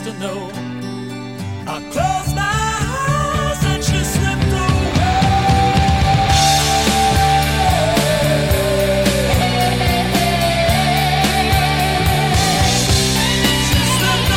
used to know. I closed my eyes and she slipped away. She slipped away.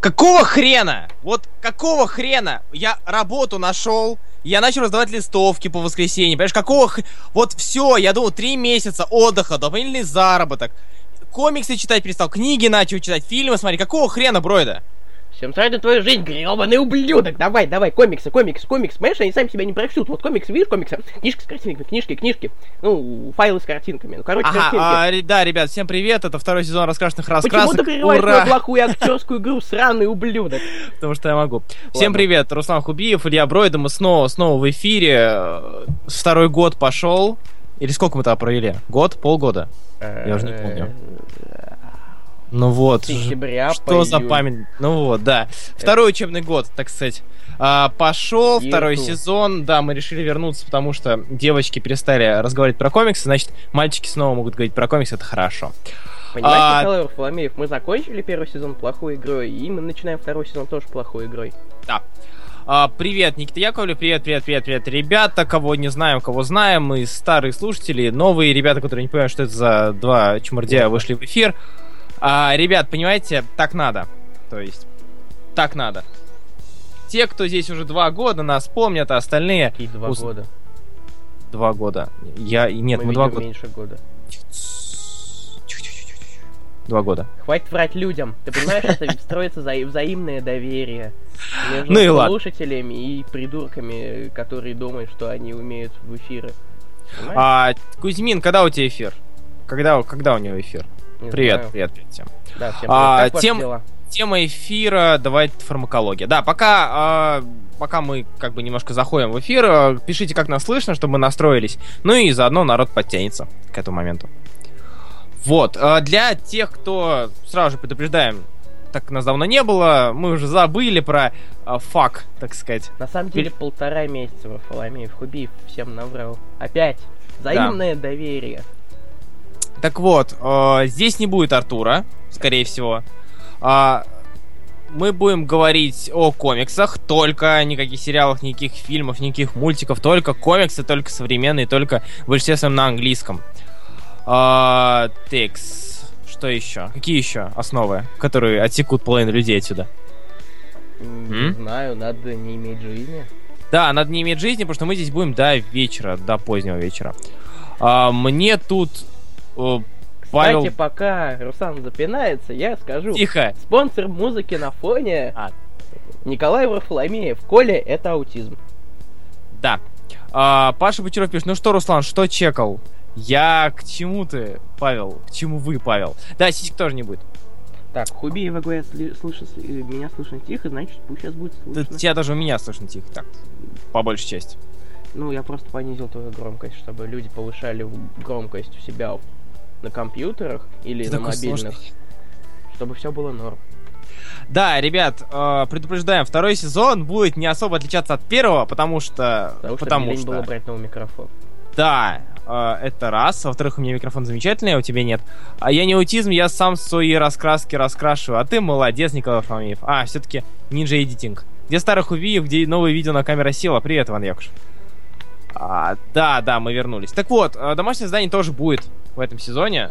Какого хрена? Вот какого хрена? Я работу нашел, я начал раздавать листовки по воскресеньям, понимаешь, какого хрена? Вот все, я думал, 3 месяца отдыха, дополнительный заработок, комиксы читать перестал, книги начал читать, фильмы смотри, какого хрена, Бройда? Всем срать на твою жизнь, грёбаный ублюдок! Давай, комиксы, понимаешь, они сами себя не прочтут. Вот комиксы, видишь, комиксы, книжки с картинками, книжки, ну, файлы с картинками, ну, короче, картинки. Да, ребят, всем привет, это 2-й сезон «Раскрашенных раскрасок». Почему ты прерываешь мою плохую актерскую игру, сраный ублюдок? Потому что я могу. Всем привет, Руслан Хубиев, Илья Бройд, мы снова в эфире, 2-й год пошел. Или сколько мы тогда провели? Год? Полгода? Я уже не помню. Ну вот, что за память. Ну вот, да. 2-й учебный год, так сказать, пошел, 2-й сезон. Да, мы решили вернуться, потому что девочки перестали разговаривать про комиксы. Значит, мальчики снова могут говорить про комиксы, это хорошо. Понимаете, Лавер Фоломеев, мы закончили 1-й сезон плохой игрой, и мы начинаем 2-й сезон тоже плохой игрой. Да. Привет, Никита Яковлев, привет, ребята, кого не знаем, кого знаем, мы старые слушатели, новые ребята, которые не понимают, что это за 2 чмордя вышли в эфир. Ребят, понимаете, так надо. То есть, так надо. Те, кто здесь уже 2 года, нас помнят, а остальные... И 2 года. 2 года. Нет, мы 2 года. Меньше года. 2 года. Хватит врать людям. Ты понимаешь, это строится взаимное доверие между слушателями и придурками, которые думают, что они умеют в эфиры. Кузьмин, когда у тебя эфир? Когда у него эфир? Привет всем. Да, всем привет. Тема эфира, давай, фармакология. Да, пока мы как бы немножко заходим в эфир, пишите, как нас слышно, чтобы мы настроились. Ну и заодно народ подтянется к этому моменту. Вот, для тех, кто, сразу же предупреждаем, так нас давно не было, мы уже забыли про фак, так сказать. На самом деле 1,5 месяца во Фоломеев Хубиев всем наврал. Опять, взаимное доверие. Так вот, здесь не будет Артура, скорее всего. Мы будем говорить о комиксах, только никаких сериалов, никаких фильмов, никаких мультиков, только комиксы, только современные, только в большинстве своем на английском. Текс, что еще? Какие еще основы, которые отсекут половину людей отсюда? Не знаю, надо не иметь жизни. Да, надо не иметь жизни, потому что мы здесь будем до вечера, до позднего вечера. Мне тут... Павел... Кстати, пока Руслан запинается, я скажу. Тихо. Спонсор музыки на фоне Николай Варфоломеев. Коля, это аутизм. Да. Паша Бочаров пишет: ну что, Руслан, что чекал? Я к чему ты, Павел? К чему вы, Павел? Да, сисек тоже не будет. Так, Хубиева говорят, меня слышно тихо, значит, сейчас будет слышно. Да, тебя даже у меня слышно тихо, так. По большей части. Ну, я просто понизил твою громкость, чтобы люди повышали громкость у себя на компьютерах или ты на мобильных, сложный. Чтобы все было норм. Да, ребят, предупреждаем, 2-й сезон будет не особо отличаться от 1-го, потому что... Потому что мне лень было брать новый микрофон. Да, Это раз. Во-вторых, у меня микрофон замечательный, а у тебя нет. А я не аутизм, я сам свои раскраски раскрашиваю. А ты молодец, Николай Фомеев. А, все-таки нинджа-эдитинг. Где старых увидев, где новые видео на камера села. Привет, Иван Якуш. Да, мы вернулись. Так вот, домашнее задание тоже будет в этом сезоне.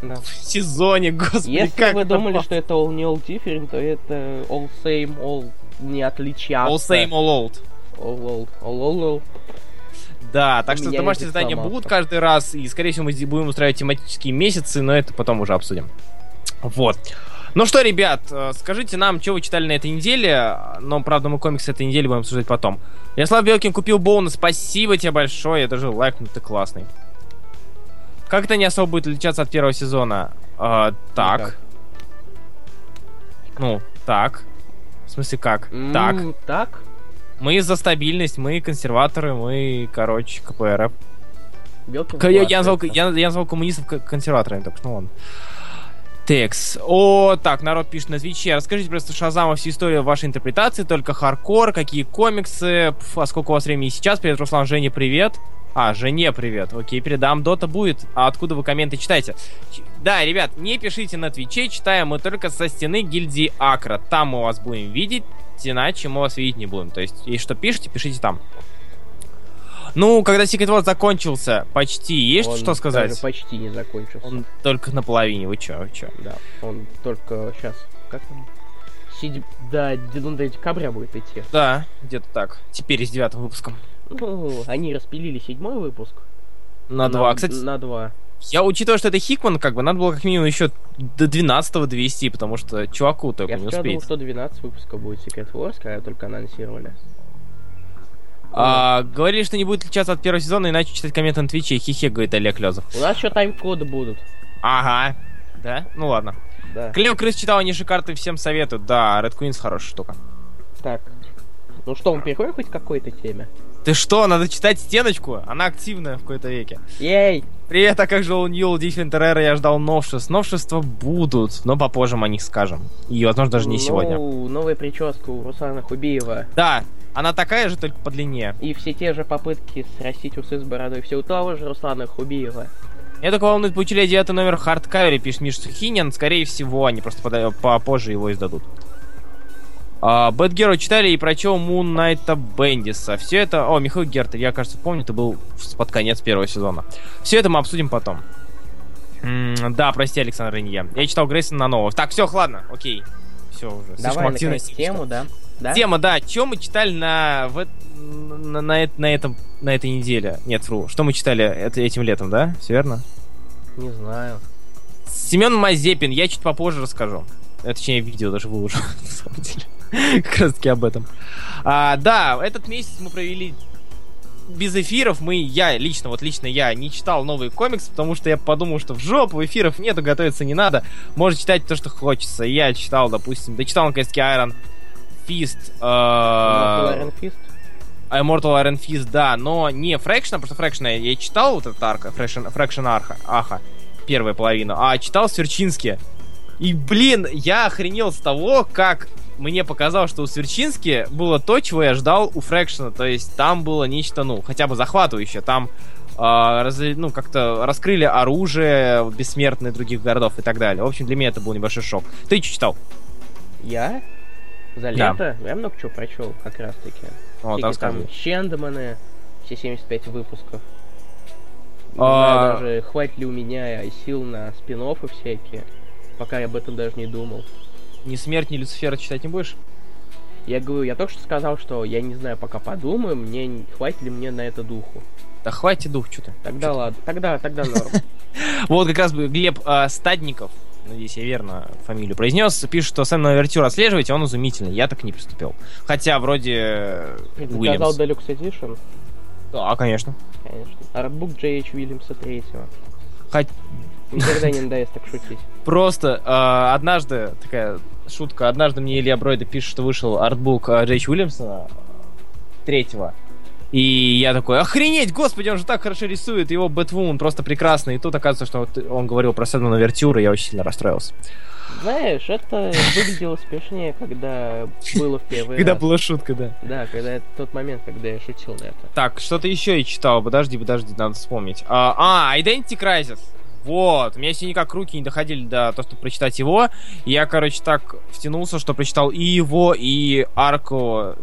Да. В сезоне, господи, если как вы думали, что это all не all different, то это all same, all не отличаться. All same, all old. All old, all old, all. Да, так что домашние задания будут каждый раз, и, скорее всего, мы будем устраивать тематические месяцы, но это потом уже обсудим. Вот. Ну что, ребят, скажите нам, что вы читали на этой неделе, но, правда, мы комиксы этой недели будем обсуждать потом. Яслав Белкин купил Боуна, спасибо тебе большое, я даже лайкнул, ты классный. Как это не особо будет отличаться от первого сезона? Так. В смысле, как? Так. Мы за стабильность, мы консерваторы, мы, короче, КПРФ. Я назвал коммунистов консерваторами, так что ну ладно. Текс. Так, народ пишет на Твиче. Расскажите просто Шазама всю историю вашей интерпретации, только хардкор, какие комиксы, а сколько у вас времени сейчас? Привет, Руслан Жене, привет. Жене привет. Окей, передам. Дота будет. А откуда вы комменты читаете? Да, ребят, не пишите на Твиче. Читаем мы только со стены гильдии Акра. Там мы вас будем видеть, иначе мы вас видеть не будем. То есть, если что пишете, пишите там. Ну, когда Secret Wars закончился, почти есть что сказать? Он даже почти не закончился. Он только наполовине. Вы чё? Да, он только сейчас... Как он? До декабря будет идти. Да, где-то так. Теперь с 9-м выпуском. Ну, они распилили 7-й выпуск. На 2, кстати. На 2. Я, учитывая, что это Хикман, как бы, надо было как минимум еще до 12-го довести, потому что чуваку только не успеет. Я думал, что 12 выпусков будет Secret Wars, когда только анонсировали. Говорили, что не будет отличаться от первого сезона, иначе читать комменты на Твиче. Хихе, говорит Олег Лёзов. У нас еще тайм-коды будут. Ага. Да? Ну ладно. Да. Клево крыс читал, они шикарты, всем советую. Да, Red Queens хорошая штука. Так. Ну что, мы переходим хоть к какой-то теме? Ты что, надо читать стеночку? Она активная в какой-то веке. Ей! Привет, а как же All New, All Different Era? Я ждал новшеств. Новшества будут, но попозже мы о них скажем. И, возможно, даже не сегодня. Новая прическа у Руслана Хубиева. Да, она такая же, только подлиннее. И все те же попытки срастить усы с бородой. Все у того же Руслана Хубиева. Я только волнуюсь, получили 9 номер в хардкавере, пишет Миша Сухинин. Скорее всего, они просто попозже его издадут. Бэтгёрл читали и про чего Мун Найта Бендиса. Все это... Михаил Гертер, я, кажется, помню, это был под конец первого сезона. Все это мы обсудим потом. Да, прости, Александр Ренье. Я читал Грейсона на новых. Так, все, ладно, окей. Все уже. Давай, наконец, тему, да? Да? Тема, да. Чё мы читали на этой неделе? Нет, вру. Что мы читали этим летом, да? Все верно? Не знаю. Семен Мазепин. Я чуть попозже расскажу. Точнее, видео даже выложу, на самом деле. Как раз таки об этом. Да, этот месяц мы провели без эфиров. Я лично не читал новые комиксы, потому что я подумал, что в жопу эфиров нету, готовиться не надо. Можно читать то, что хочется. Я читал, допустим, наконец-таки Iron Fist. Immortal Iron Fist, да, но не Fraction, потому что Fraction я читал вот этот арка, Fraction Аха, первая половина, а читал Сверчинский. И, блин, я охренел с того, как мне показалось, что у Сверчински было то, чего я ждал у Фрэкшена. То есть там было нечто, хотя бы захватывающее. Там как-то раскрыли оружие бессмертные других городов и так далее. В общем, для меня это был небольшой шок. Ты что читал? Я? За лето? Да. Я много чего прочел как раз-таки. Там Чендманы, все 75 выпусков. Даже хватит ли у меня сил на спин-оффы всякие. Пока я об этом даже не думал. Ни Смерть, ни Люцифера читать не будешь? Я говорю, я только что сказал, что я не знаю, пока подумаю, хватит ли мне на это духу. Да хватит дух, что-то. Тогда ладно, тогда норм. Вот как раз Глеб Стадников, надеюсь, я верно фамилию произнес, пишет, что сам на Овертюр отслеживайте, он изумительный, я так не приступил. Хотя вроде Уильямс. Ты сказал Deluxe Edition? Да, конечно. Артбук J.H. Уильямса 3-го. Никогда не надоест так шутить. Просто однажды, такая шутка, однажды мне Илья Бройда пишет, что вышел артбук Джейч Уильямсона 3-го. И я такой, охренеть, господи, он же так хорошо рисует, его Бэтвумен просто прекрасный. И тут оказывается, что вот он говорил про Сэдман Овертюр, и я очень сильно расстроился. Знаешь, это выглядело смешнее, когда было в первый раз. Когда была шутка, да. Да, когда это тот момент, когда я шутил на это. Так, что-то еще я читал, подожди, надо вспомнить. Identity Crisis. Вот, у меня сегодня никак руки не доходили до того, чтобы прочитать его. Я, короче, так втянулся, что прочитал и его, и арку,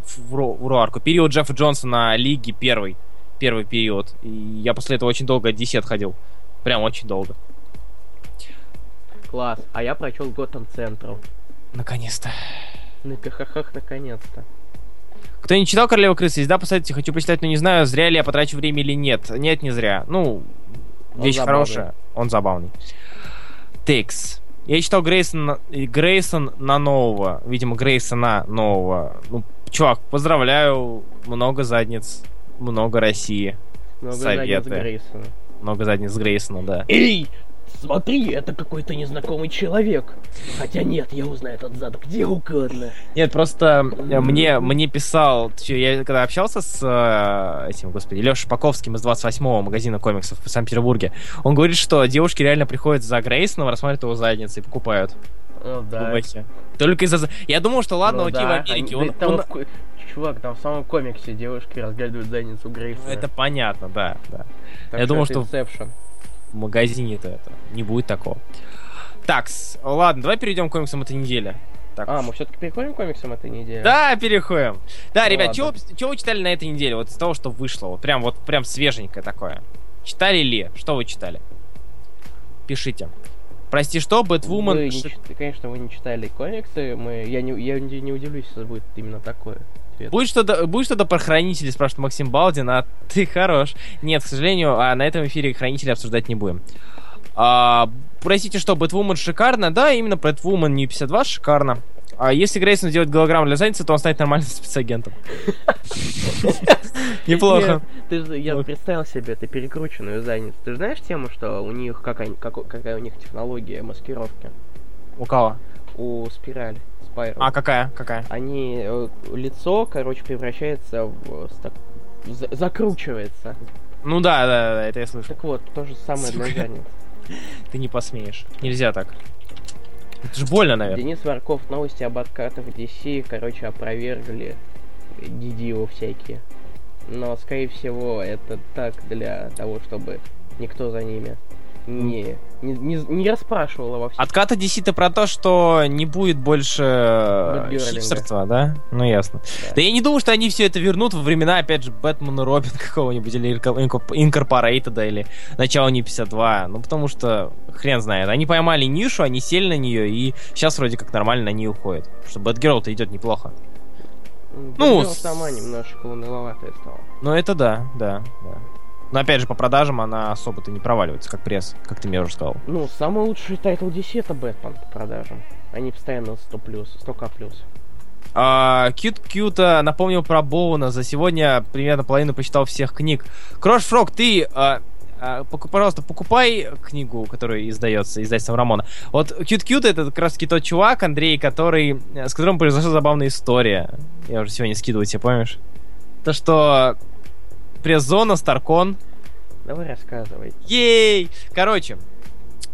период Джеффа Джонсона Лиги первый период. И я после этого очень долго от DC отходил. Прям очень долго. Класс, а я прочел Готэм Централ. Наконец-то. На кахахах, наконец-то. Кто не читал «Королева крысы», да, посмотрите, хочу прочитать, но не знаю, зря ли я потрачу время или нет. Нет, не зря. Ну, вещь хорошая, он забавный. Текс. Я читал Грейсон на нового. Видимо, Грейсона нового. Ну, чувак, поздравляю. Много задниц, много России. Много советы. Задниц Грейсона. Много задниц Грейсона, да. Эй! Смотри, это какой-то незнакомый человек. Хотя нет, я узнаю этот задок где угодно. Нет, просто мне писал... Я когда общался с этим, господи, Лешей Шпаковским из 28-го магазина комиксов в Санкт-Петербурге, он говорит, что девушки реально приходят за Грейсоном, рассматривают его задницу и покупают. Ну да. Только из-за... Я думал, что ладно, ну, окей, да. В Америке. Чувак, там в самом комиксе девушки разглядывают задницу Грейсона. Это понятно, да. Так я думал, что... Инцепшн. В магазине-то это не будет такого. Такс, ладно, давай перейдем к комиксам этой недели. Так. Мы все-таки переходим к комиксам этой недели? Да, переходим. Да, ну, ребят, чего вы читали на этой неделе? Вот из того, что вышло, вот прям свеженькое такое. Читали ли? Что вы читали? Пишите. Прости, что? Бэтвумен... Конечно, вы не читали комиксы. Я не удивлюсь, если будет именно такое. Будет что-то про хранителей, спрашивает Максим Балдин, а ты хорош. Нет, к сожалению, на этом эфире хранителей обсуждать не будем. Простите, что Бэтвумен шикарно? Да, именно Бэтвумен не 52 шикарно. А если Грейсон сделает голограмму для задницы, то он станет нормальным спецагентом. Неплохо. Я представил себе эту перекрученную задницу. Ты знаешь тему, что у них какая у них технология маскировки? У кого? У Спирали. А какая? Они лицо, короче, превращается в закручивается. Ну да, это я слышу. Так вот, то же самое для задниц. Ты не посмеешь. Нельзя так. Это же больно, наверное. Денис Варков новости об откатах DC, короче, опровергли DDO всякие. Но, скорее всего, это так для того, чтобы никто за ними... Не расспрашивала вообще. Отката DC-то про то, что не будет больше хипстерства, да? Ну ясно. Да я не думаю, что они все это вернут во времена, опять же, Бэтмен и Робин какого-нибудь, или Инкорпорейтеда, или начало не 52. Ну потому что, хрен знает, они поймали нишу, они сели на нее, и сейчас вроде как нормально на нее уходят. Потому что Бэтгёрл-то идет неплохо. Ну, сама немножко уныловатая стала. Ну это да. Но опять же, по продажам она особо-то не проваливается, как пресс, как ты мне уже сказал. Ну, самый лучший тайтл DC это Бэтмен по продажам. Они постоянно 100К+. Кьют-Кьюта напомнил про Боуна. За сегодня примерно половину почитал всех книг. Крош-Фрог, ты, пожалуйста, покупай книгу, которая издается издательством Рамона. Вот Кьют-Кьюта это как раз таки тот чувак, Андрей, с которым произошла забавная история. Я уже сегодня скидываю тебе, помнишь? То, что... Пресс-зона, Старкон. Давай рассказывай. Ей! Короче,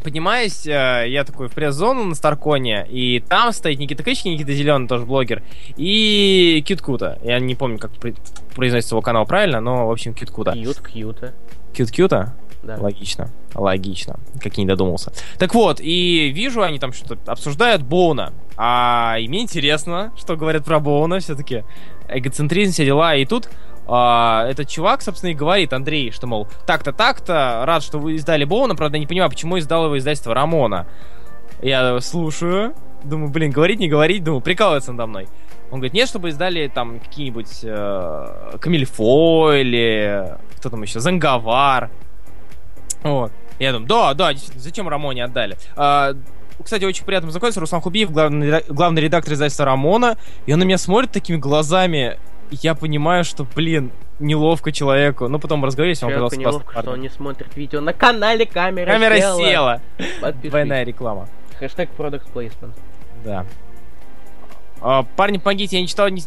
поднимаюсь, я такой в пресс-зону на Старконе, и там стоит Никита Кычкин, Никита Зеленый, тоже блогер, и Кьют-Кьюта. Я не помню, как произносится его канал правильно, но, в общем, Кьют-Кьюта. Кьют-Кьюта. Кьют-Кьюта? Да. Логично. Как я не додумался. Так вот, и вижу, они там что-то обсуждают Боуна. И мне интересно, что говорят про Боуна все-таки. Эгоцентризм, все дела, и тут... этот чувак, собственно, и говорит, Андрей, что, мол, так-то, рад, что вы издали Боуна, правда, я не понимаю, почему издал его издательство Рамона. Я слушаю, думаю, говорить, не говорить, думаю, прикалывается надо мной. Он говорит, нет, чтобы издали там какие-нибудь Камильфо или кто там еще, Занговар. Вот. Я думаю, да, действительно, зачем Рамоне отдали? Кстати, очень приятно познакомиться, Руслан Хубиев, главный редактор издательства Рамона, и он на меня смотрит такими глазами. Я понимаю, что, неловко человеку. Ну, потом разговаривали, он оказался неловко, что он не смотрит видео на канале Камера села. Двойная реклама. Хэштег product placement. Да. Парни, помогите, я не читал ни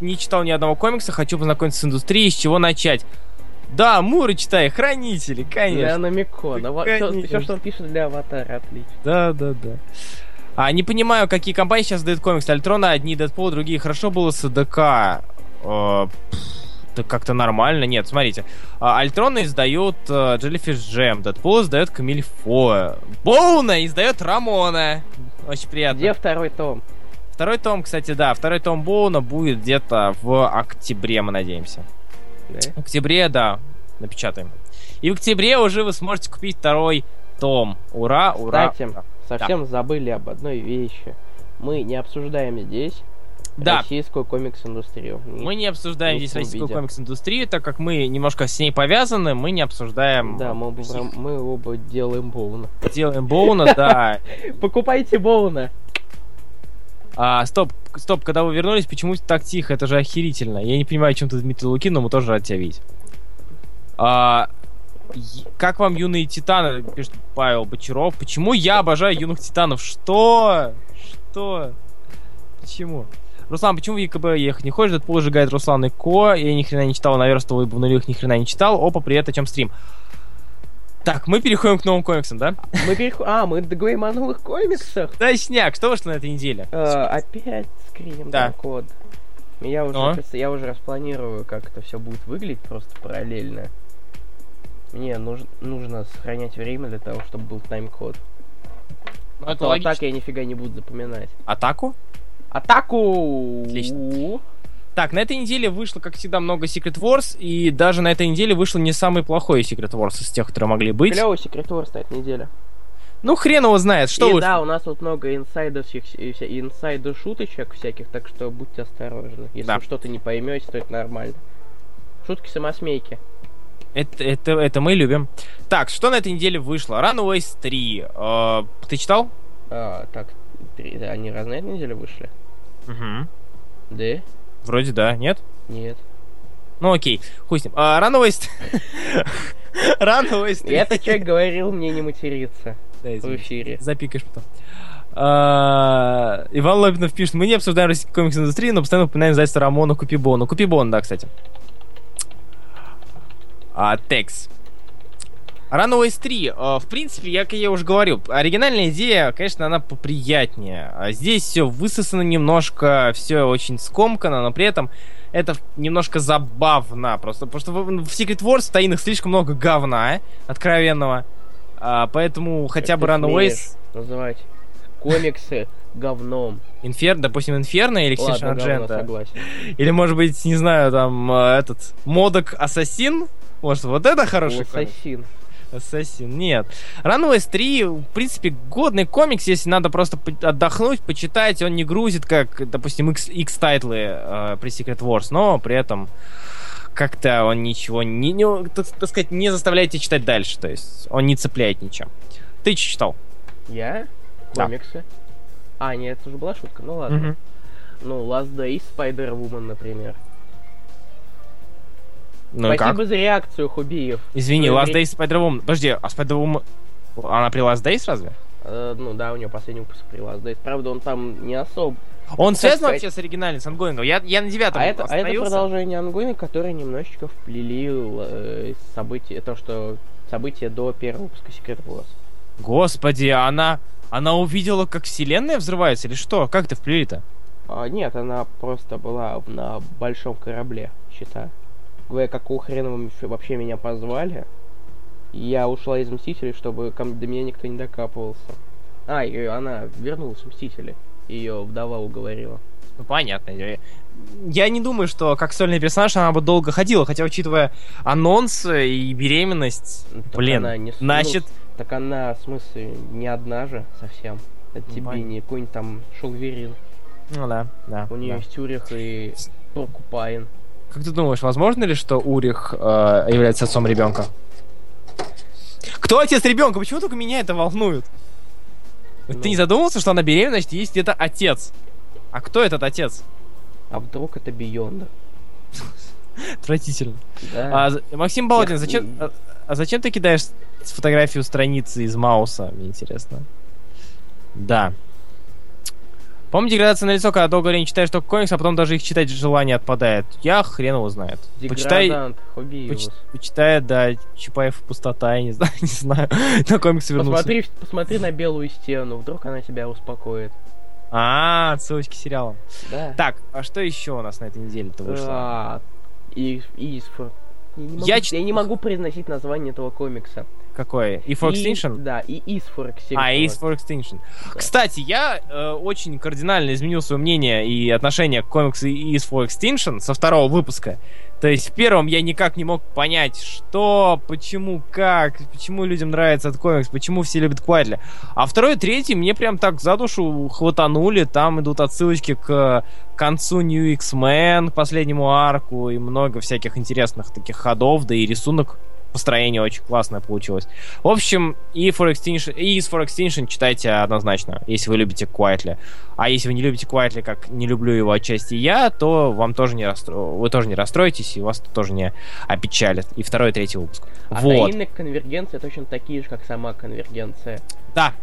не читал ни одного комикса, хочу познакомиться с индустрией, с чего начать? Да, Муры читай, Хранители, конечно. Для Номикона, все, что он пишет для Аватара, отлично. Да. Не понимаю, какие компании сейчас дают комикс. Альтрона, одни Дэдпул, другие. Хорошо было с ДК. Да как-то нормально. Нет, смотрите. Альтрона издает Jellyfish Jam. Дэдпул издает Камильфо. Боуна издает Рамона. Очень приятно. Где второй том? Второй том, кстати, да. Второй том Боуна будет где-то в октябре, мы надеемся. В октябре, да. Напечатаем. И в октябре уже вы сможете купить второй том. Ура, ура. Кстати, совсем забыли об одной вещи. Мы не обсуждаем здесь российскую комикс-индустрию. Мы не обсуждаем здесь российскую комикс-индустрию, так как мы немножко с ней повязаны, мы не обсуждаем... Да, мы оба делаем Боуна. Делаем Боуна, да. Покупайте Боуна. Стоп, когда вы вернулись, почему так тихо? Это же охерительно. Я не понимаю, о чем ты, Дмитрий Лукин, но мы тоже рады тебя видеть. Как вам юные титаны, пишет Павел Бочаров. Почему я обожаю юных титанов? Что? Почему? Руслан, почему в ЕКБ ехать не хочешь? Дэдпул сжигает Руслан и Ко. Я ни хрена не читал, наверстывал в нулевых, ни хрена не читал. Опа, привет, о чем стрим? Так, мы переходим к новым комиксам, да? Мы договорим о новых комиксах? Точняк, что вышло на этой неделе? Опять скриним код. Я уже распланирую, как это все будет выглядеть просто параллельно. Мне нужно сохранять время для того, чтобы был тайм-код. А так я нифига не буду запоминать. Атаку! Отлично. Так, на этой неделе вышло, как всегда, много Secret Wars, и даже на этой неделе вышло не самый плохой Secret Wars из тех, которые могли быть. Клевый Secret Wars на этой неделе. Ну, хрен его знает, что вышло. Да, у нас тут много инсайдер-шуточек всяких, так что будьте осторожны. Если вы что-то не поймете, то это нормально. Шутки-самосмейки. Это мы любим. Так, что на этой неделе вышло? Runaways 3. Ты читал? Они раз на этой неделе вышли? Угу. Да? Вроде да, нет? Нет. Ну окей, хуй с ним. Runaways 3. Этот человек говорил мне не материться в эфире. Запикаешь потом. Иван Лобинов пишет: мы не обсуждаем российскую комикс-индустрию, но постоянно упоминаем зайца Рамона Купибона. Купибон, да, кстати. Текс. Runaways 3. В принципе, как я уже говорил, оригинальная идея, конечно, она поприятнее. Здесь все высосано немножко, все очень скомкано, но при этом это немножко забавно. Просто потому что в Secret Wars в тайных слишком много говна откровенного. Поэтому хотя бы Runaways... называть комиксы говном. Допустим, Инферно или Ксишн Аджента. Или, может быть, не знаю, там, этот... Модок Ассасин? Может, вот это хороший комикс? Ассасин, нет. Runaways 3, в принципе, годный комикс, если надо просто отдохнуть, почитать, он не грузит, как, допустим, X-тайтлы при Secret Wars, но при этом как-то он ничего, так сказать, не заставляет тебя читать дальше, то есть он не цепляет ничем. Ты что читал? Я? Комиксы? Да. Нет, это уже была шутка, ну ладно. Mm-hmm. Ну, Last Days, Spider-Woman, например. Ну спасибо как? За реакцию, Хубиев. Извини, Last Days Spider-Woman. Подожди, а Spider-Woman... Она при Last Days разве? Да, у нее последний выпуск при Last Days. Правда, он там не особо... Он связан вообще с оригинальным, с ангоингом? Я на 9-м остановился. Это продолжение ангоинга, которое немножечко вплели события до первого выпуска Secret Wars. Господи, она увидела, как вселенная взрывается или что? Как это вплели-то? Нет, она просто была на большом корабле, считаю. Говоря, какого хрена вы вообще меня позвали? Я ушла из Мстителей, чтобы до меня никто не докапывался. И она вернулась в Мстители. Ее вдова уговорила. Ну, понятно. Я не думаю, что как сольный персонаж она бы долго ходила. Хотя, учитывая анонс и беременность... Так она, в смысле, не одна же совсем. Это тебе не какой-нибудь там Шулверин. Ну да. У нее есть Урих и Прокупаин. Как ты думаешь, возможно ли, что Урих является отцом ребенка? Кто отец ребенка? Почему только меня это волнует? Ну. Ты не задумывался, что она беременна, значит, есть где-то отец. А кто этот отец? А вдруг это Бионда? Отвратительно. Да. Максим Балдин, зачем ты кидаешь фотографию страницы из Мауса? Мне интересно. Да. Помните, деградация на лицо, когда долгое время читаешь только комикс, а потом даже их читать желание отпадает. Я хрен его знает. Деградант, Хубиев. Почитает, да, Чапаев пустота, я не знаю, не знаю. На комиксы вернулся. Посмотри на белую стену, вдруг она тебя успокоит. А, ссылочки к сериалам. Да. Так, а что еще у нас на этой неделе-то вышло? Я не могу произносить название этого комикса. Какой? E for Extinction? Да, и E is for Extinction. А, E is for Extinction. Да. Кстати, я очень кардинально изменил свое мнение и отношение к комиксу E is for Extinction со второго выпуска. То есть в первом я никак не мог понять, что, почему, как, почему людям нравится этот комикс, почему все любят Квайдля. А второй и третий мне прям так за душу хватанули. Там идут отсылочки к концу New X-Men, к последнему арку и много всяких интересных таких ходов, да и рисунок. Построение очень классное получилось. В общем, E is for Extinction читайте однозначно, если вы любите Квайтли. А если вы не любите Квайтли, как не люблю его отчасти я, то вам тоже не вы тоже не расстроитесь, и вас тоже не опечалит. И второй, и третий выпуск. А таинные конвергенции точно такие же, как сама конвергенция. Да.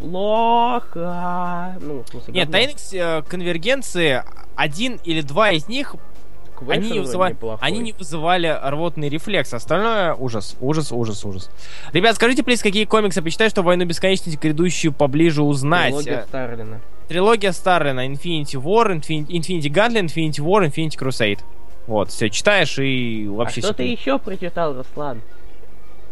Плохо. Ну, в смысле, нет, таинные конвергенции, один или два из них... Они не вызывали рвотный рефлекс. Остальное ужас, ужас, ужас, ужас. Ребят, скажите, плиз, какие комиксы почитать, чтобы «Войну бесконечности» грядущую поближе узнать? Трилогия Старлина. Трилогия Старлина. Infinity War, Infinity Gauntlet, Infinity War, Infinity Crusade. Вот, все, читаешь и вообще... А что ты еще прочитал, Руслан?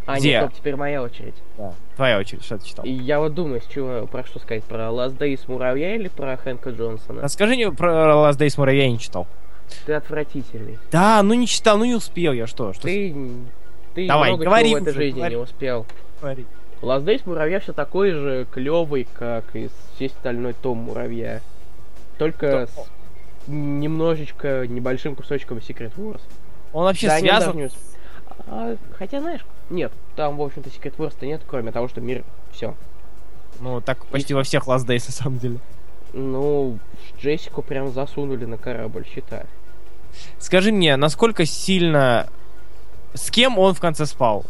Где? Нет, стоп, теперь моя очередь. Да, твоя очередь, что ты читал? И я вот думаю, про что сказать, про Last Days Муравья или про Хэнка Джонсона? А скажи мне про Last Days Муравья, я не читал. Ты отвратительный. Да, ну не читал, ну не успел я, что? Ты давай, много говори, чего в этой жизни не успел. Last Days Муравья все такой же клевый, как и весь остальной том Муравья. Только с немножечко, небольшим кусочком Secret Wars. Он вообще связан? Хотя, знаешь, нет, там, в общем-то, Secret Wars-то нет, кроме того, что мир, все. Ну, так почти во всех Last Days, на самом деле. Ну, Джессику прям засунули на корабль, считай. Скажи мне, насколько сильно... С кем он в конце спал?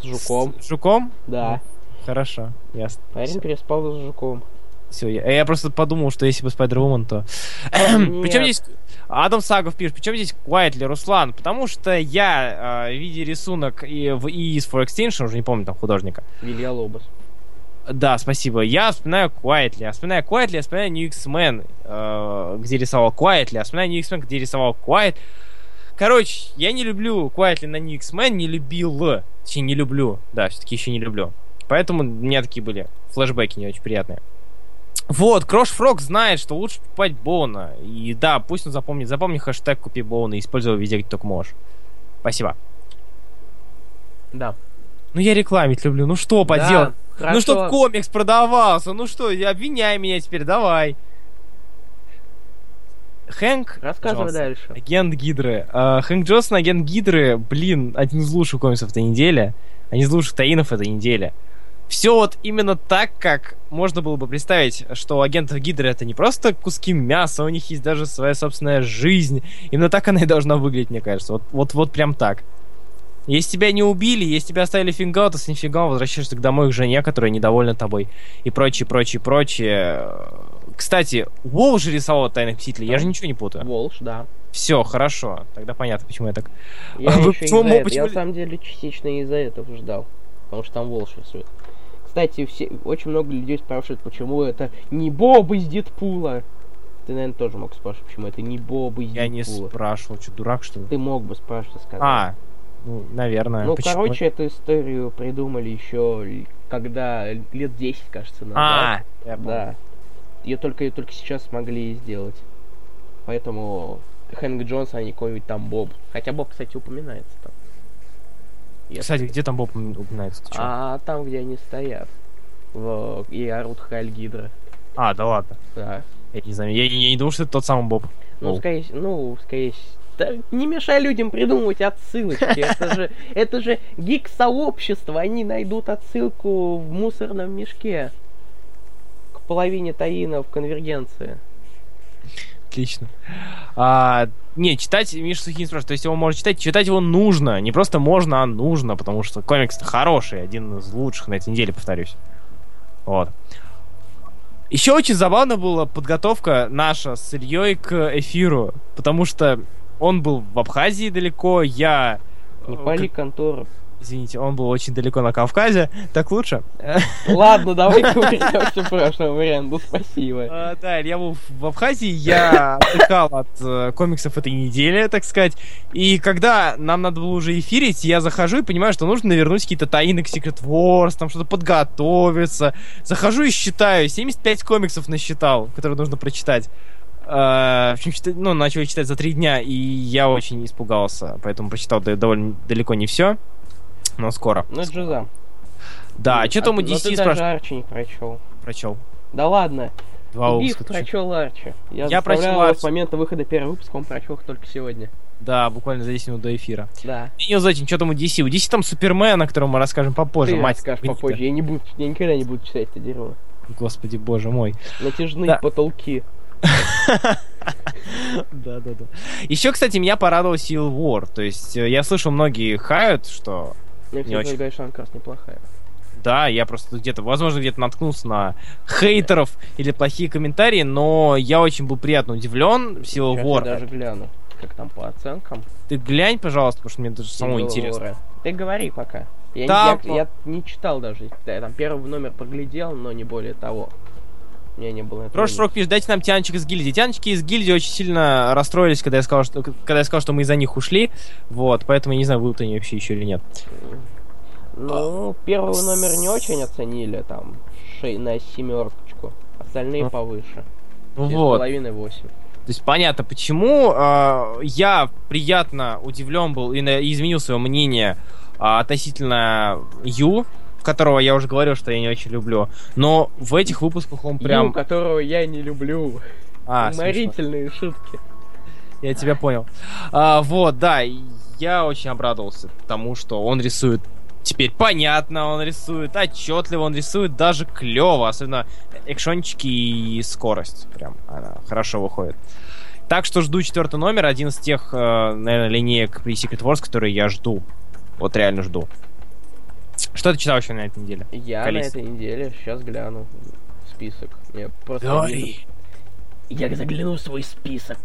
С Жуком. С Жуком? Да. Хорошо, ясно. Парень переспал с Жуком. Все, я просто подумал, что если бы Спайдер-Вумен, то... Причем здесь... Адам Сагов пишет, причем здесь Квайтли, Руслан? Потому что я видя рисунок и в E is for Extinction, уже не помню там художника. Илья Лобос. Да, спасибо. Я вспоминаю Квайтли. Я вспоминаю New X-Men, где рисовал Квайтли. Я вспоминаю New X-Men, где рисовал Квайт. Короче, я не люблю Квайтли на New X-Men, не любил. Точнее, не люблю. Да, все-таки еще не люблю. Поэтому у меня такие были флешбеки не очень приятные. Вот, Крош Фрог знает, что лучше покупать Боуна. И да, пусть он запомнит. Запомни хэштег «Купи Боуна» и используй его везде, где только можешь. Спасибо. Да. Ну я рекламить люблю. Ну что поделать? Да. Хорошо. Ну, чтоб комикс продавался. Ну что, обвиняй меня теперь, давай. Хэнк Рассказывай Джонсон, дальше. Агент Гидры. Хэнк Джонсон, агент Гидры, блин, один из лучших комиксов этой недели. Один из лучших таинов этой недели. Все вот именно так, как можно было бы представить, что у агентов Гидры это не просто куски мяса, у них есть даже своя собственная жизнь. Именно так она и должна выглядеть, мне кажется. Вот прям так. Если тебя не убили, если тебя оставили фингал, то с нифигалом возвращаешься домой к жене, которая недовольна тобой. И прочее. Кстати, Волж рисовал «Тайных мстителей», я же ничего не путаю. Волж, да. Все, хорошо. Тогда понятно, почему я так... Я на самом деле частично из-за этого ждал. Потому что там Волж рисует. Кстати, очень много людей спрашивают, почему это не Боб из Дэдпула. Ты, наверное, тоже мог спрашивать, почему это не Боб из Дэдпула. Я не спрашивал, что, дурак, что ли? Ты мог бы спрашивать, сказать. Ну, наверное. Ну, почему? Короче, эту историю придумали еще, когда лет 10, кажется, назад. Да. Ее только сейчас смогли сделать. Поэтому Хэнк Джонсон, а не какой-нибудь там Боб. Хотя Боб, кстати, упоминается там. Кстати, где там Боб упоминается? А там, где они стоят. И орут Хайль Гидра. Да ладно. Да. Я не знаю, я не думал, что это тот самый Боб. Ну, скорее всего. Да не мешай людям придумывать отсылочки. Это же гик-сообщество. Они найдут отсылку в мусорном мешке. К половине таинов конвергенции. Отлично. Читать, Миша Сухинин спрашивает, то есть его можно читать? Читать его нужно. Не просто можно, а нужно. Потому что комикс-то хороший. Один из лучших на этой неделе, повторюсь. Вот. Еще очень забавно была подготовка наша с Ильей к эфиру, потому что он был в Абхазии далеко, я... Не пали конторов. Извините, он был очень далеко на Кавказе. Так лучше? Ладно, давай вернемся к прошлому варианту. Спасибо. Да, Илья был в Абхазии. Я отдыхал от комиксов этой недели, так сказать. И когда нам надо было уже эфирить, я захожу и понимаю, что нужно навернуть какие-то таины к Secret Wars, там что-то подготовиться. Захожу и считаю. 75 комиксов насчитал, которые нужно прочитать. В общем, ну, начал читать за 3 дня, и я очень испугался. Поэтому прочитал довольно далеко не все. Но скоро. Ну, это Джуза. Да, что там у DC спрашивает? Ты даже Арчи не прочел. Прочел. Да ладно. Хубиев прочел Арчи. Я прочел Арчи. С момента выхода первого выпуска он прочел их только сегодня. Да, буквально за 10 минут до эфира. Да. И не затем, что там у DC? У DC там Супермен, о котором мы расскажем попозже. Ты расскажешь попозже. Я никогда не буду читать это дерьмо. Господи, боже мой. Натяжные потолки. Да. Еще, кстати, меня порадовал Silvor. То есть, я слышал, многие хают, что... Я, кстати, очень... Гайшан Касс неплохая. Да, я просто где-то наткнулся на хейтеров или плохие комментарии, но я очень был приятно удивлен Silvor. Я даже гляну, как там по оценкам. Ты глянь, пожалуйста, потому что мне даже самому интересно. Ты говори пока. Я не читал даже. Я там первый номер поглядел, но не более того. Не было. Прошлый рок пишет, дайте нам Тяночек из гильдии. Тяночки из гильдии очень сильно расстроились, когда я сказал, что мы из-за них ушли. Вот, поэтому я не знаю, будут они вообще еще или нет. Ну, первый номер не очень оценили, там, на 7. Остальные повыше. Вот. 6.5-8. То есть понятно, почему. Я приятно удивлен был и изменил свое мнение относительно Ю, которого я уже говорил, что я не очень люблю. Но в этих выпусках он прям... которого я не люблю. Уморительные шутки. Я тебя понял. Вот, да, я очень обрадовался тому, что он рисует. Теперь понятно, он рисует, отчетливо он рисует, даже клево. Особенно экшончики и скорость. Прям она хорошо выходит. Так что жду 4 номер. Один из тех, наверное, линеек при Secret Wars, которые я жду. Вот реально жду. Что ты читал еще на этой неделе? Я количество. На этой неделе сейчас гляну список. Я просто... Я загляну в свой список.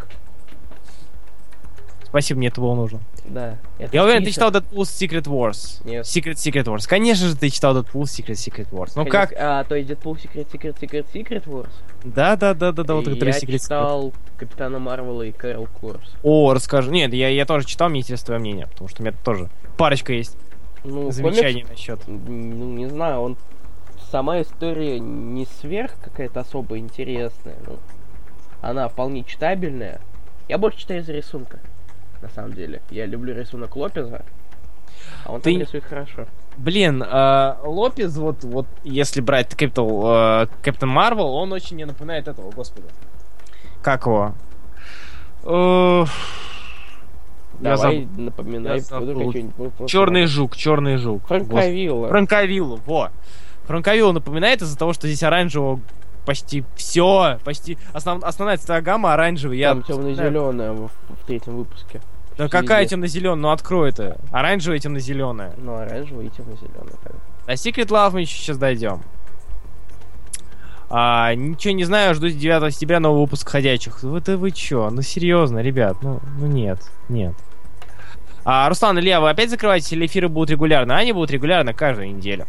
Спасибо, мне это было нужно. Да. Я уверен, ты читал Дэдпул Secret Wars. Нет. Secret Wars. Конечно же, ты читал Дэдпул Secret Wars. Ну конечно. Как? То есть Дэдпул Secret Wars? Да. Вот я читал Капитана Марвела и Кэрол Курс. О, расскажи. Нет, я тоже читал, мне интересно твое мнение, потому что у меня тоже парочка есть. Ну, замечание насчет. Не знаю, он... Сама история не сверх какая-то особо интересная. Ну, она вполне читабельная. Я больше читаю из-за рисунка, на самом деле. Я люблю рисунок Лопеза, а он там рисует хорошо. Блин, Лопез, вот если брать Капитан Марвел, он очень не напоминает этого, господи. Как его? Давай напоминай. Черный жук. Франковилла. Во. Франковилла напоминает из-за того, что здесь оранжевого почти все. Почти основная цветовая гамма оранжевая. Там темно-зеленая в 3 выпуске. Да какая темно-зеленая? Ну открой это. Оранжевая и темно-зеленая. Ну оранжевая и темно-зеленая. До Secret Love мы еще сейчас дойдем. Ничего не знаю, жду 9 сентября новый выпуск «Ходячих». Это вы чё? Ну серьезно, ребят, ну нет. Руслан, Илья, вы опять закрываетесь или эфиры будут регулярно? Они будут регулярно каждую неделю.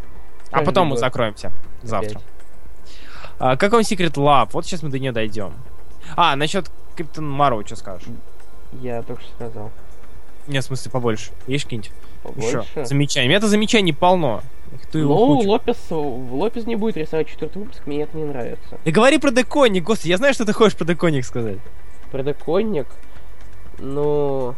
А потом мы закроемся завтра. Как вам Secret Love? Вот сейчас мы до нее дойдем. Насчет Капитана Марвел, что скажешь? Я только что сказал. Нет, в смысле, побольше. Есть какие-нибудь? Побольше? Еще? Замечания. У меня-то замечаний полно. Ну, Лопес не будет рисовать 4 выпуск, мне это не нравится. Да говори про Деконник, господи, я знаю, что ты хочешь про Деконник сказать. Про Деконник? Ну...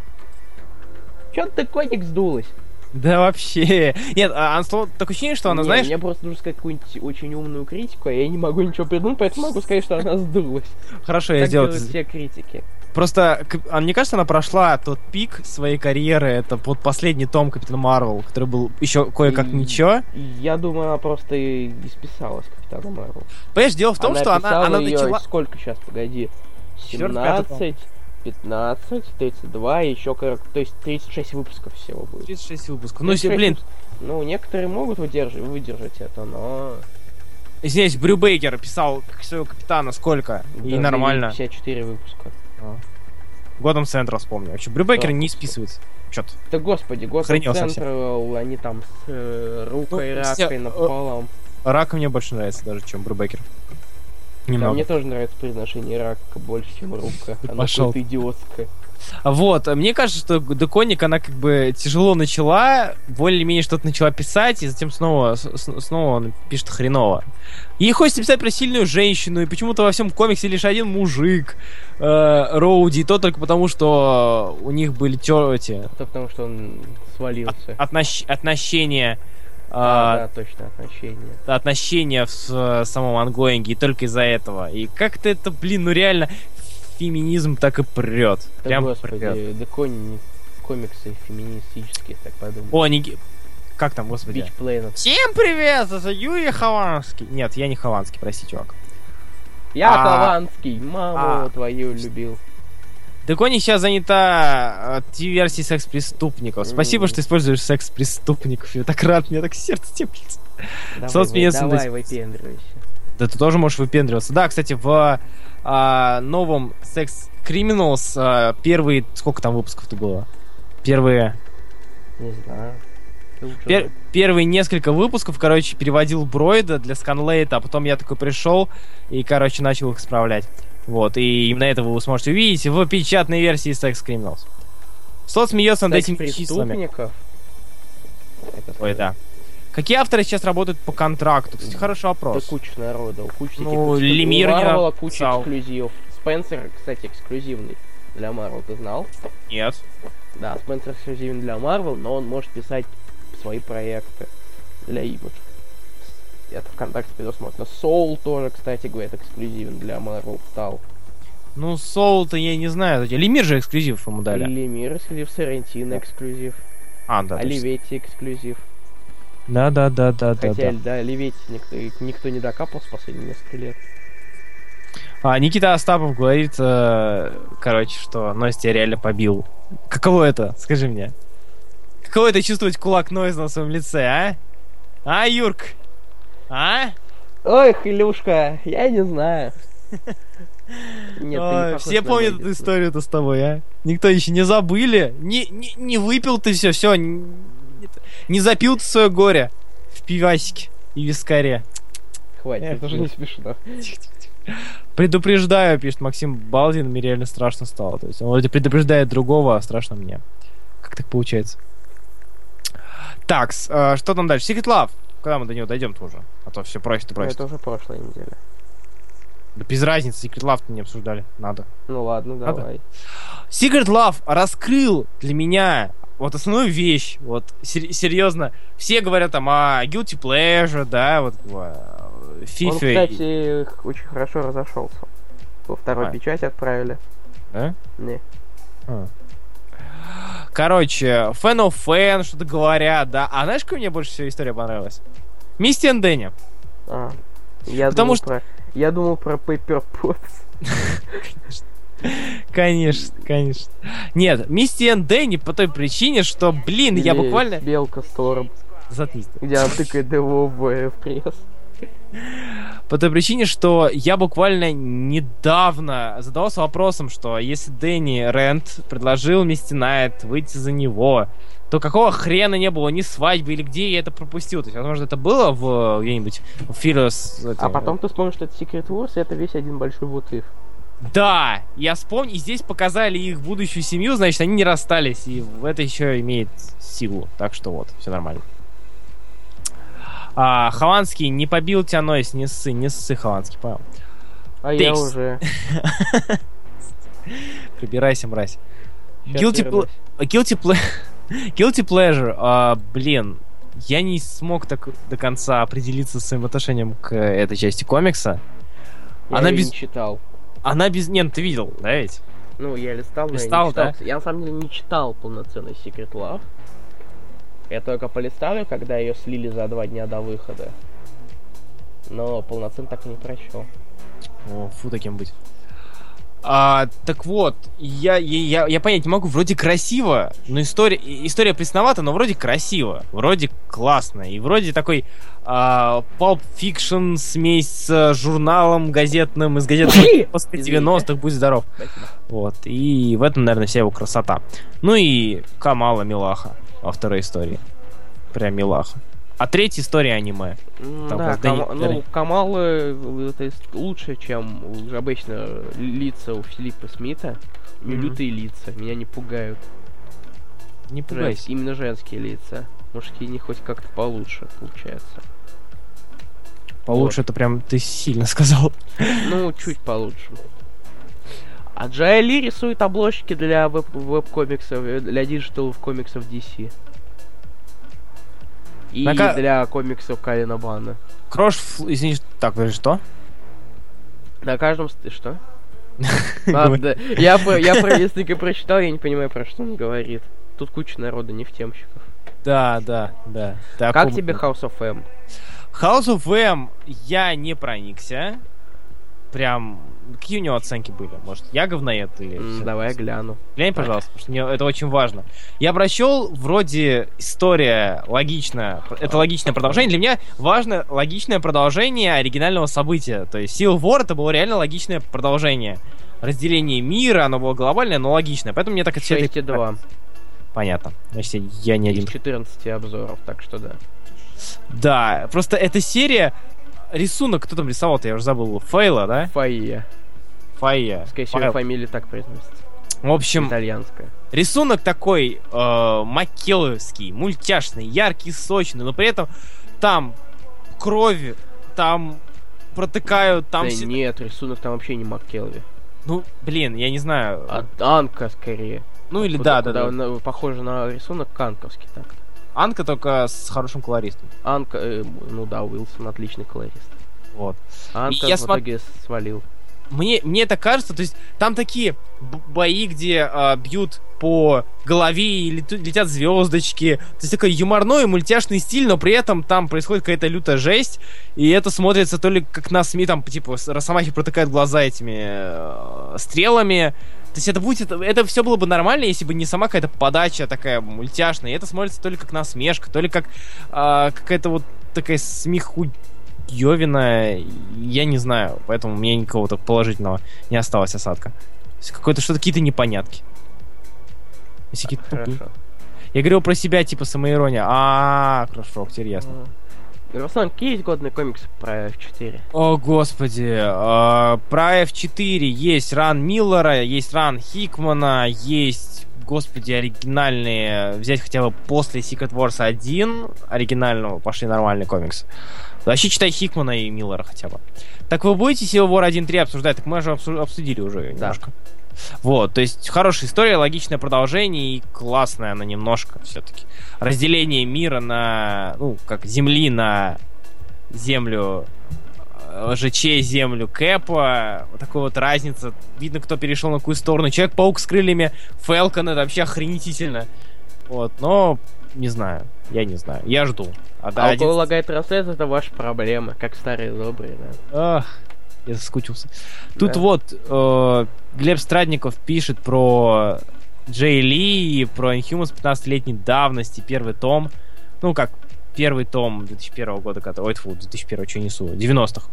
Чё Деконник сдулась? Да вообще... Нет, такое ощущение, что она, знаешь... Я просто нужно сказать какую-нибудь очень умную критику, а я не могу ничего придумать, поэтому могу сказать, что она сдулась. Хорошо, я сделаю... Так делают все критики. Просто, мне кажется, она прошла тот пик своей карьеры, это вот последний том Капитана Марвел, который был еще кое-как ничего. Я думаю, она просто и списалась Капитана Марвел. Понимаешь, дело в том, что она начала... Сколько сейчас, погоди, 17, 15, 32, еще как... То есть 36 выпусков всего будет. 36 выпусков. Ну, блин. Ну, некоторые могут выдержать это, но... Здесь Брю Бейкер писал своего капитана сколько? Да, и нормально. 54 выпуска. Годом Центра вспомнил. Вообще, Брю Бейкер не списывается. Чё-то. Да господи, Годом Центра, они там рукой, ракой напополам. Рак мне больше нравится даже, чем Брю Бейкер. Да, мне тоже нравится произношение рака больше, чем рука. Она какая-то идиотская. Вот, мне кажется, что Деконик, она как бы тяжело начала, более-менее что-то начала писать, и затем снова она пишет хреново. Ей хочется писать про сильную женщину, и почему-то во всем комиксе лишь один мужик, Роуди, и то только потому, что у них были тети. То потому, что он свалился. Отношения. Да, точно, отношения. Отношения в самом ангоинге, и только из-за этого. И как-то это, блин, ну реально... Феминизм так и прет. Да прям господи, прет. Да комиксы феминистические, так подумай. О, они... Как там, господи? Beach Planet. Всем привет, это Юрий Хованский. Нет, я не Хованский, прости, чувак. Я Хованский, маму твою любил. Декони сейчас занята версией секс-преступников. Спасибо, что используешь секс-преступников. Я так рад, мне так сердце теплится. Давай выпендривайся. Да ты тоже можешь выпендриваться. Да, кстати, в... новом Sex Criminals первые... Сколько там выпусков-то было? Первые... Не знаю. Первые несколько выпусков, короче, переводил Бройда для Сканлейта, а потом я такой пришел и, короче, начал их исправлять. Вот, и именно это вы сможете увидеть в печатной версии Sex Criminals. Слот смеется над этими числами. Ой, да. Какие авторы сейчас работают по контракту? Кстати, хороший вопрос. Да куча народа, куча таких... Ну, Лемир не написал. Куча эксклюзивов. Спенсер, кстати, эксклюзивный для Marvel, ты знал? Нет. Да, Спенсер эксклюзивный для Marvel, но он может писать свои проекты для Image. Это ВКонтакте предусмотрено. Soul тоже, кстати, говорит, эксклюзивен для Marvel стал. Ну, Soul-то я не знаю. Лемир же эксклюзив ему дали. Лемир эксклюзив, Сарантино эксклюзив. А, да. Оливетти эксклюзив. Да. Хотя, да, Леветти никто не докапался в последние несколько лет. Никита Остапов говорит, короче, что Нойз тебя реально побил. Каково это? Скажи мне. Каково это чувствовать кулак Нойза на своем лице, а? А, Юрк? А? Ой, Илюшка, я не знаю. Нет, все помнят эту историю-то с тобой, а? Никто еще не забыли. Не выпил ты все. Не запил ты свое горе в пивасике и вискаре. Хватит, это же не смешно. Предупреждаю, пишет Максим Балдин, мне реально страшно стало. То есть он вроде предупреждает другого, а страшно мне. Как так получается? Такс, что там дальше? Secret Love. Когда мы до него дойдем тоже? А то все просит. Это уже прошлая неделя. Да без разницы, Secret Love-то не обсуждали. Надо. Ну ладно, давай. Secret Love раскрыл для меня... Вот основную вещь, вот, серьезно, все говорят там о Guilty Pleasure, да, вот, FIFA. Он, кстати, очень хорошо разошелся. Во второй печати отправили. Да? Не. Короче, Fan of Fan, что-то говорят, да. А знаешь, какая мне больше всего история понравилась? Мисти энд Дэнни. Я думал про Paper Pots. Конечно. Конечно. Нет, Мисти энд Дэнни по той причине, что, блин, я буквально... Белка Сторм. Заткнись. Где она тыкает его в пресс. По той причине, что я буквально недавно задавался вопросом, что если Дэнни Рэнд предложил Мисти Найт выйти за него, то какого хрена не было ни свадьбы, или где я это пропустил? То есть, возможно, это было где-нибудь в фильме с... А потом ты вспомнишь, что это Secret Wars, и это весь один большой вот их. Да, я вспомнил, и здесь показали их будущую семью, значит, они не расстались, и это еще имеет силу, так что вот, все нормально. Хованский, не побил тебя Нойс, не ссы, Хованский, понял? Я уже. Прибирайся, мразь. Guilty Pleasure, блин, я не смог так до конца определиться со своим отношением к этой части комикса. Я ее не читал. Она без... Нет, ты видел, да ведь? Ну, я листал, да? Я, на самом деле, не читал полноценный Secret Love. Я только полистал, когда ее слили за 2 дня до выхода. Но полноценно так и не прочел. О, фу таким быть. Так вот, я понять не могу, вроде красиво, но история пресновата, но вроде красиво, вроде классно, и вроде такой Pulp Fiction смесь с журналом газетным, из газет после 90-х, будь здоров. Вот, и в этом, наверное, вся его красота. Ну и Камала милаха во второй истории. Прям милаха. А третья история аниме. Там да, Камалы это лучше, чем обычно лица у Филиппа Смита. Mm-hmm. Лютые лица меня не пугают. Не пугайся. Именно женские лица. Мужские не хоть как-то получше получается. Получше вот. Это прям ты сильно сказал. Ну, чуть получше. А Джайли рисует обложки для веб-комиксов, для диджиталов комиксов DC. И для комиксов Калина Бана. Крош, извини, так, что? На каждом... Что? Ладно, я провестника прочитал, я не понимаю, про что он говорит. Тут куча народа, не в темщиков. Да. Как тебе House of M? House of M я не проникся. Прям... Какие у него оценки были? Может, я говноед или... Давай я гляну. Глянь, пожалуйста, потому что мне это очень важно. Я прочел, вроде, история логичная. Это логичное продолжение. Для меня важно логичное продолжение оригинального события. То есть Silvor это было реально логичное продолжение. Разделение мира, оно было глобальное, но логичное. Поэтому мне так это... 6,2. Понятно. Значит, я не один. Из 14 обзоров, так что да. Да, просто эта серия... Рисунок, кто там рисовал-то, я уже забыл. Фейла, да? Файя. Скорее всего, фамилия так произносится. В общем, итальянская. Рисунок такой маккеловский, мультяшный, яркий, сочный, но при этом там крови, там протыкают, там... Да все... нет, рисунок там вообще не маккелови. Ну, блин, я не знаю. Анка, скорее. Ну, или куда. Похоже на рисунок канковский, так. Анка только с хорошим колористом. Анка, Уилсон отличный колорист. Вот. Анка в итоге свалил. Мне так кажется, то есть там такие бои, где бьют по голове и летят звездочки. То есть такой юморной, мультяшный стиль, но при этом там происходит какая-то лютая жесть. И это смотрится то ли как на СМИ, там типа росомахи протыкают глаза этими стрелами. То есть это все было бы нормально, если бы не сама какая-то подача такая мультяшная. И это смотрится то ли как насмешка, то ли как какая-то вот такая смехуёвина. Я не знаю, поэтому у меня никакого так положительного не осталось осадка. То есть какие-то непонятки. Если какие-то... Я говорил про себя, типа самоирония. Хорошо, теперь ясно. Руслан, какие есть годные комиксы про F4? О, господи. Про F4 есть ран Миллера, есть ран Хикмана, есть, господи, оригинальные. Взять хотя бы после Secret Wars 1 оригинального пошли нормальные комиксы. Вообще читай Хикмана и Миллера хотя бы. Так вы будете Civil War 1.3 обсуждать? Так мы же обсудили уже немножко. Вот, то есть хорошая история, логичное продолжение и классная она немножко все-таки. Разделение мира на, земли на землю ЖЧ, землю Кэпа. Вот такая вот разница. Видно, кто перешел на какую сторону. Человек-паук с крыльями, Фэлкон, это вообще охренительно. Вот, но не знаю. Я жду. А у кого лагает рассвет, это ваши проблемы, как старые добрые, да. Ах. Я соскучился. Тут Глеб Стадников пишет про Джей Ли и про Inhumans 15-летней давности, первый том. Ну, как первый том 2001 года, который... 2001, что я несу? 90-х.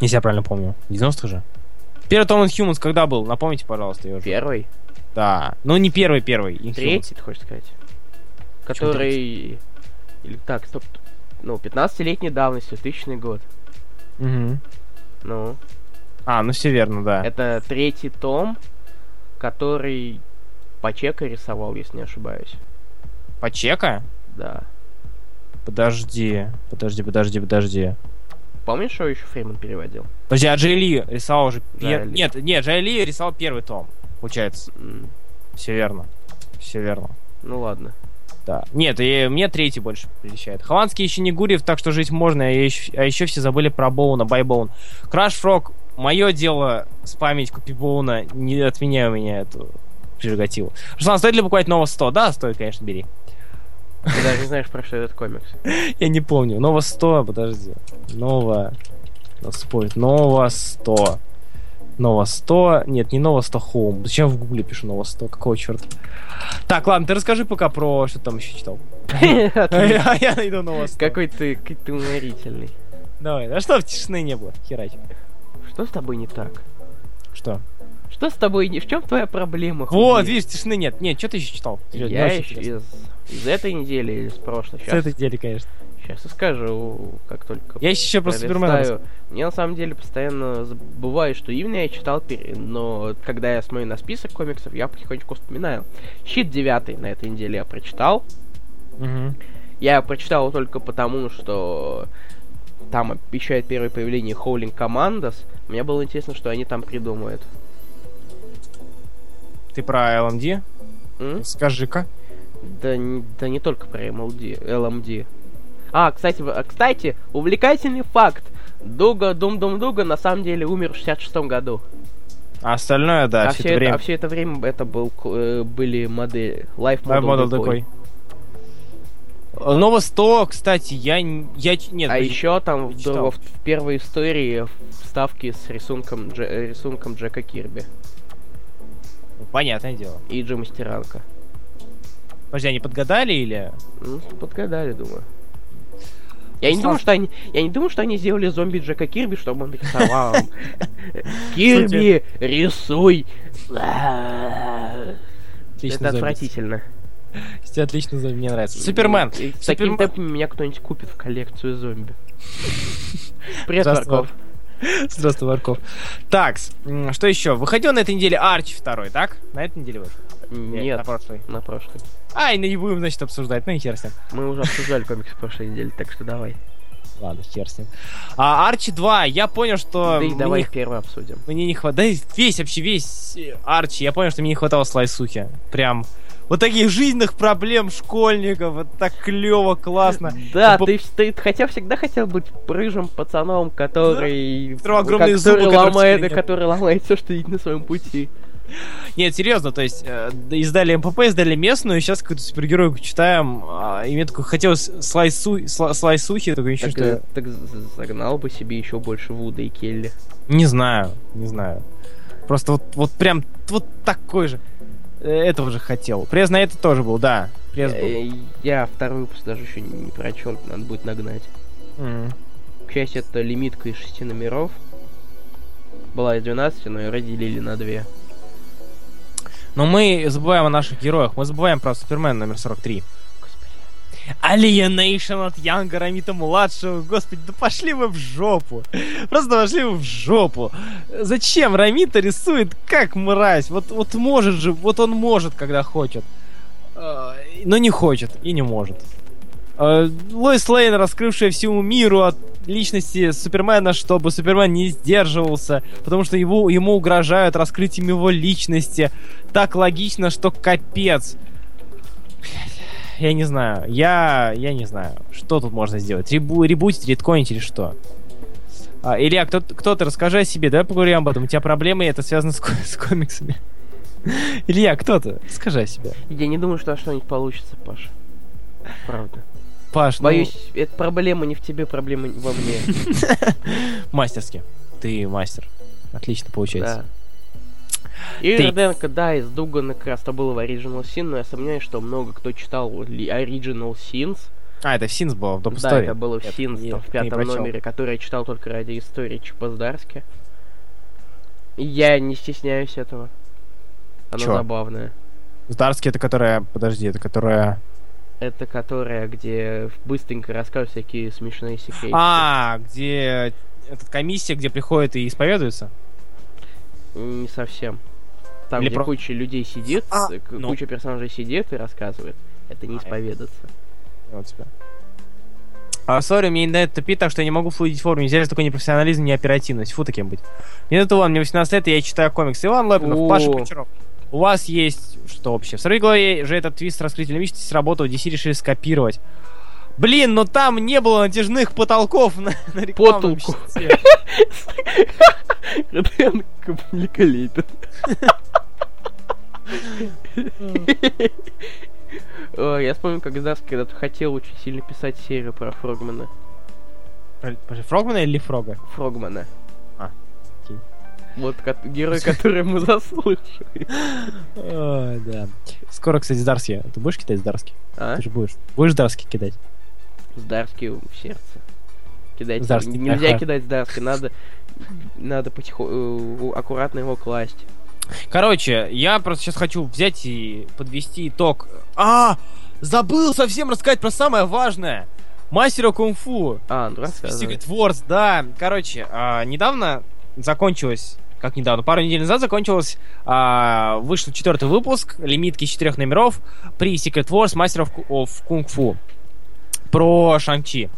Если я правильно помню. 90-х же. Первый том Inhumans когда был? Напомните, пожалуйста. Я уже... Первый? Да. Ну, не первый. Inhumans. Третий, ты хочешь сказать? Который... Или так, стоп. 15-летней давности, 2000 год. Угу. Все верно, да. Это третий том, который Пачека рисовал, если не ошибаюсь. Пачека? Да. Подожди. Помнишь, что еще Фрейман переводил? Подожди, а Джей Ли рисовал уже... Да, Нет, Джей Ли рисовал первый том, получается. Все верно. Ну ладно. Да. Нет, и мне третий больше приличает. Холландский еще не Гурьев, так что жить можно. А еще все забыли про Боуна, Байбоун. Краш Фрог, мое дело спамить купи Боуна. Не отменяй у меня эту прерогативу. Руслан, стоит ли покупать Нова 100? Да, стоит, конечно, бери. Ты даже не знаешь, про что этот комикс. Я не помню. Нова 100, подожди. Нова... Нова 100. Нова 100. Нет, не Нова 100 Home. Зачем в гугле пишу Нова 100? Какого черта? Так, ладно, ты расскажи пока про... Что ты там еще читал? А я найду Нова 100. Какой ты уморительный. Давай, да что в тишины не было? Херач. Что с тобой не так? Что? Что с тобой не... В чем твоя проблема? Вот, видишь, тишины нет. Нет, что ты еще читал? Я еще из этой недели или с прошлой? С этой недели, конечно. Сейчас и скажу, как только... Я еще про Супермена. Мне на самом деле постоянно забывает, что именно я читал, но когда я смотрю на список комиксов, я потихонечку вспоминаю. Щит 9 на этой неделе я прочитал. Угу. Я прочитал его только потому, что там обещает первое появление Howling Commandos. Мне было интересно, что они там придумают. Ты про LMD? Скажи-ка. Да не только про LMD. А, кстати, увлекательный факт. Дуга, Дум-Дум-Дуга на самом деле умер в 66-м году. А остальное, да, все это время это были модели. Лайф-модел такой. Нова 100, кстати, нет. А еще там в первой истории вставки с рисунком Джека Кирби. Понятное дело. И Джима Стиранко. Подожди, они подгадали или... Ну, подгадали, думаю. Я не думаю, что они сделали зомби Джека Кирби, чтобы он рисовал. Кирби, рисуй! Это отвратительно. Если отлично зомби, мне нравится. Супермен! С таким темпом меня кто-нибудь купит в коллекцию зомби. Привет, Варков. Здравствуй, Варков. Так, что еще? Выходил на этой неделе Арчи 2, так? На этой неделе вышел? Нет, на прошлой. И не будем, значит, обсуждать, и хер с ним. Мы уже обсуждали комиксы в прошлой неделе, так что давай. Ладно, хер с ним. Арчи 2, я понял, что... Да и давай первый обсудим. Мне не хватает... Да весь Арчи, я понял, что мне не хватало слайсухи. Прям... Вот таких жизненных проблем школьников, вот так клево, классно. Да, ты хотя всегда хотел быть рыжим пацаном, который ломает все, что идет на своем пути. Нет, серьезно, то есть издали МПП, издали местную, и сейчас какую-то супергероику читаем, и мне такой хотелось слайсухи, такое еще что-то. Так загнал бы себе еще больше Вуда и Келли. Не знаю. Просто вот прям вот такой же. Этого же хотел. Пресс на это тоже был, да. Я второй выпуск даже еще не прочел, надо будет нагнать. К счастью, это лимитка из 6 номеров. Была из 12, но ее разделили на 2. Но мы забываем о наших героях. Мы забываем про Супермен номер 43. Alienation от Янга Рамита-младшего. Господи, да пошли вы в жопу. Просто пошли вы в жопу. Зачем Рамита рисует как мразь? Вот может же, вот он может, когда хочет. Но не хочет и не может. Лоис Лейн, раскрывшая всему миру от личности Супермена, чтобы Супермен не сдерживался, потому что ему угрожают раскрытием его личности. Так логично, что капец. Я не знаю. Я не знаю, что тут можно сделать. Ребутить, редконить или что? Илья, кто-то расскажи о себе. Давай поговорим об этом. У тебя проблемы, и это связано с комиксами. Илья, кто-то, расскажи о себе. Я не думаю, что что-нибудь получится, Паша. Правда. Паш, боюсь, это проблема не в тебе, проблема во мне. Мастерски. Ты мастер. Отлично получается. Да. И Роденко, да, из Дугана как раз-то было в Original Sin, но я сомневаюсь, что много кто читал Original Sins. Это в Sins было, в доп. Да, это было в Sins, там, в 5 номере, который я читал только ради истории Чапоздарски. Я не стесняюсь этого. Она забавная. Здарски это которая... Подожди, это которая... Это которая, где быстренько рассказывают всякие смешные секреты. Где... Эта комиссия, где приходят и исповедуются? Не совсем. Там, или где куча людей сидит, куча персонажей сидит и рассказывает. Это не исповедаться. Вот тебя. Сори, мне не дает топить, так что я не могу флудить в форме. Взяли такой непрофессионализм, не оперативность. Фу таким быть. Мне тут Иван, мне 18 лет, и я читаю комиксы. Иван Лапинов, Паша Бочаров. У вас есть что общее? В своей голове же этот твист раскрытия личности сработал, DC решили скопировать. Блин, но там не было натяжных потолков на рекламном щите. Роденко великолепен. Я вспомнил, как Здарс когда-то хотел очень сильно писать серию про Фрогмана. Фрогмана или Фрога? Фрогмана. Вот герой, который мы заслужили. Ой, да. Скоро, кстати, Дарси. Ты будешь кидать с Дарски? А? Ты же будешь. Будешь Дарски кидать? С Дарски в сердце. Кидать. Здарски. Нельзя кидать с Дарски. Надо аккуратно его класть. Короче, я просто сейчас хочу взять и подвести итог. Забыл совсем рассказать про самое важное. Мастера кунг-фу. Secret Wars, да. Короче, недавно закончилась, как недавно, пару недель назад закончилась, вышел 4-й выпуск, лимитки из 4 номеров при Secret Wars мастеров кунг-фу про Шанг-Чи.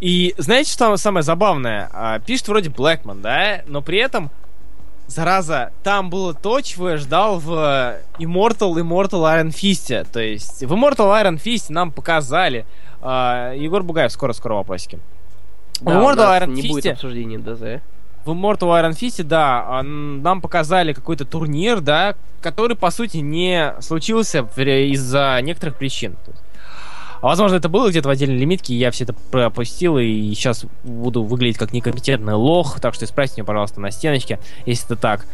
И знаете, что самое забавное? Пишет вроде Блэкман, да? Но при этом, зараза, там было то, чего я ждал в Immortal Iron Fist. То есть в Immortal Iron Fist нам показали... Егор Бугаев, скоро вопросики. Да, в Immortal Iron не Fist... будет обсуждения ДЗ. В Immortal Iron Fist, да, нам показали какой-то турнир, да, который, по сути, не случился из-за некоторых причин. Возможно, это было где-то в отдельной лимитке, я все это пропустил, и сейчас буду выглядеть как некомпетентный лох, так что исправьте меня, пожалуйста, на стеночке, если это так.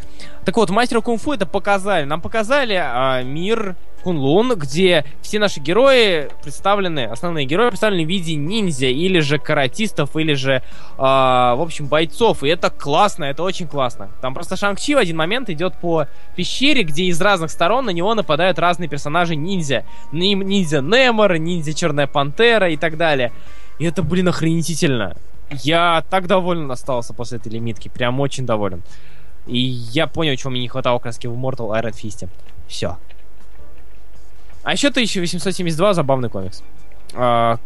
Так вот, мастеру кунг-фу это показали. Нам показали мир Кунлун, где все наши герои представлены, основные герои представлены в виде ниндзя, или же каратистов, или же, в общем, бойцов. И это классно, это очень классно. Там просто Шанг-Чи в один момент идет по пещере, где из разных сторон на него нападают разные персонажи ниндзя. Ниндзя Немор, ниндзя Черная Пантера и так далее. И это, блин, охренительно. Я так доволен остался после этой лимитки, прям очень доволен. И я понял, чего мне не хватало краски в Immortal Iron Fist. Все. А еще 1872 забавный комикс,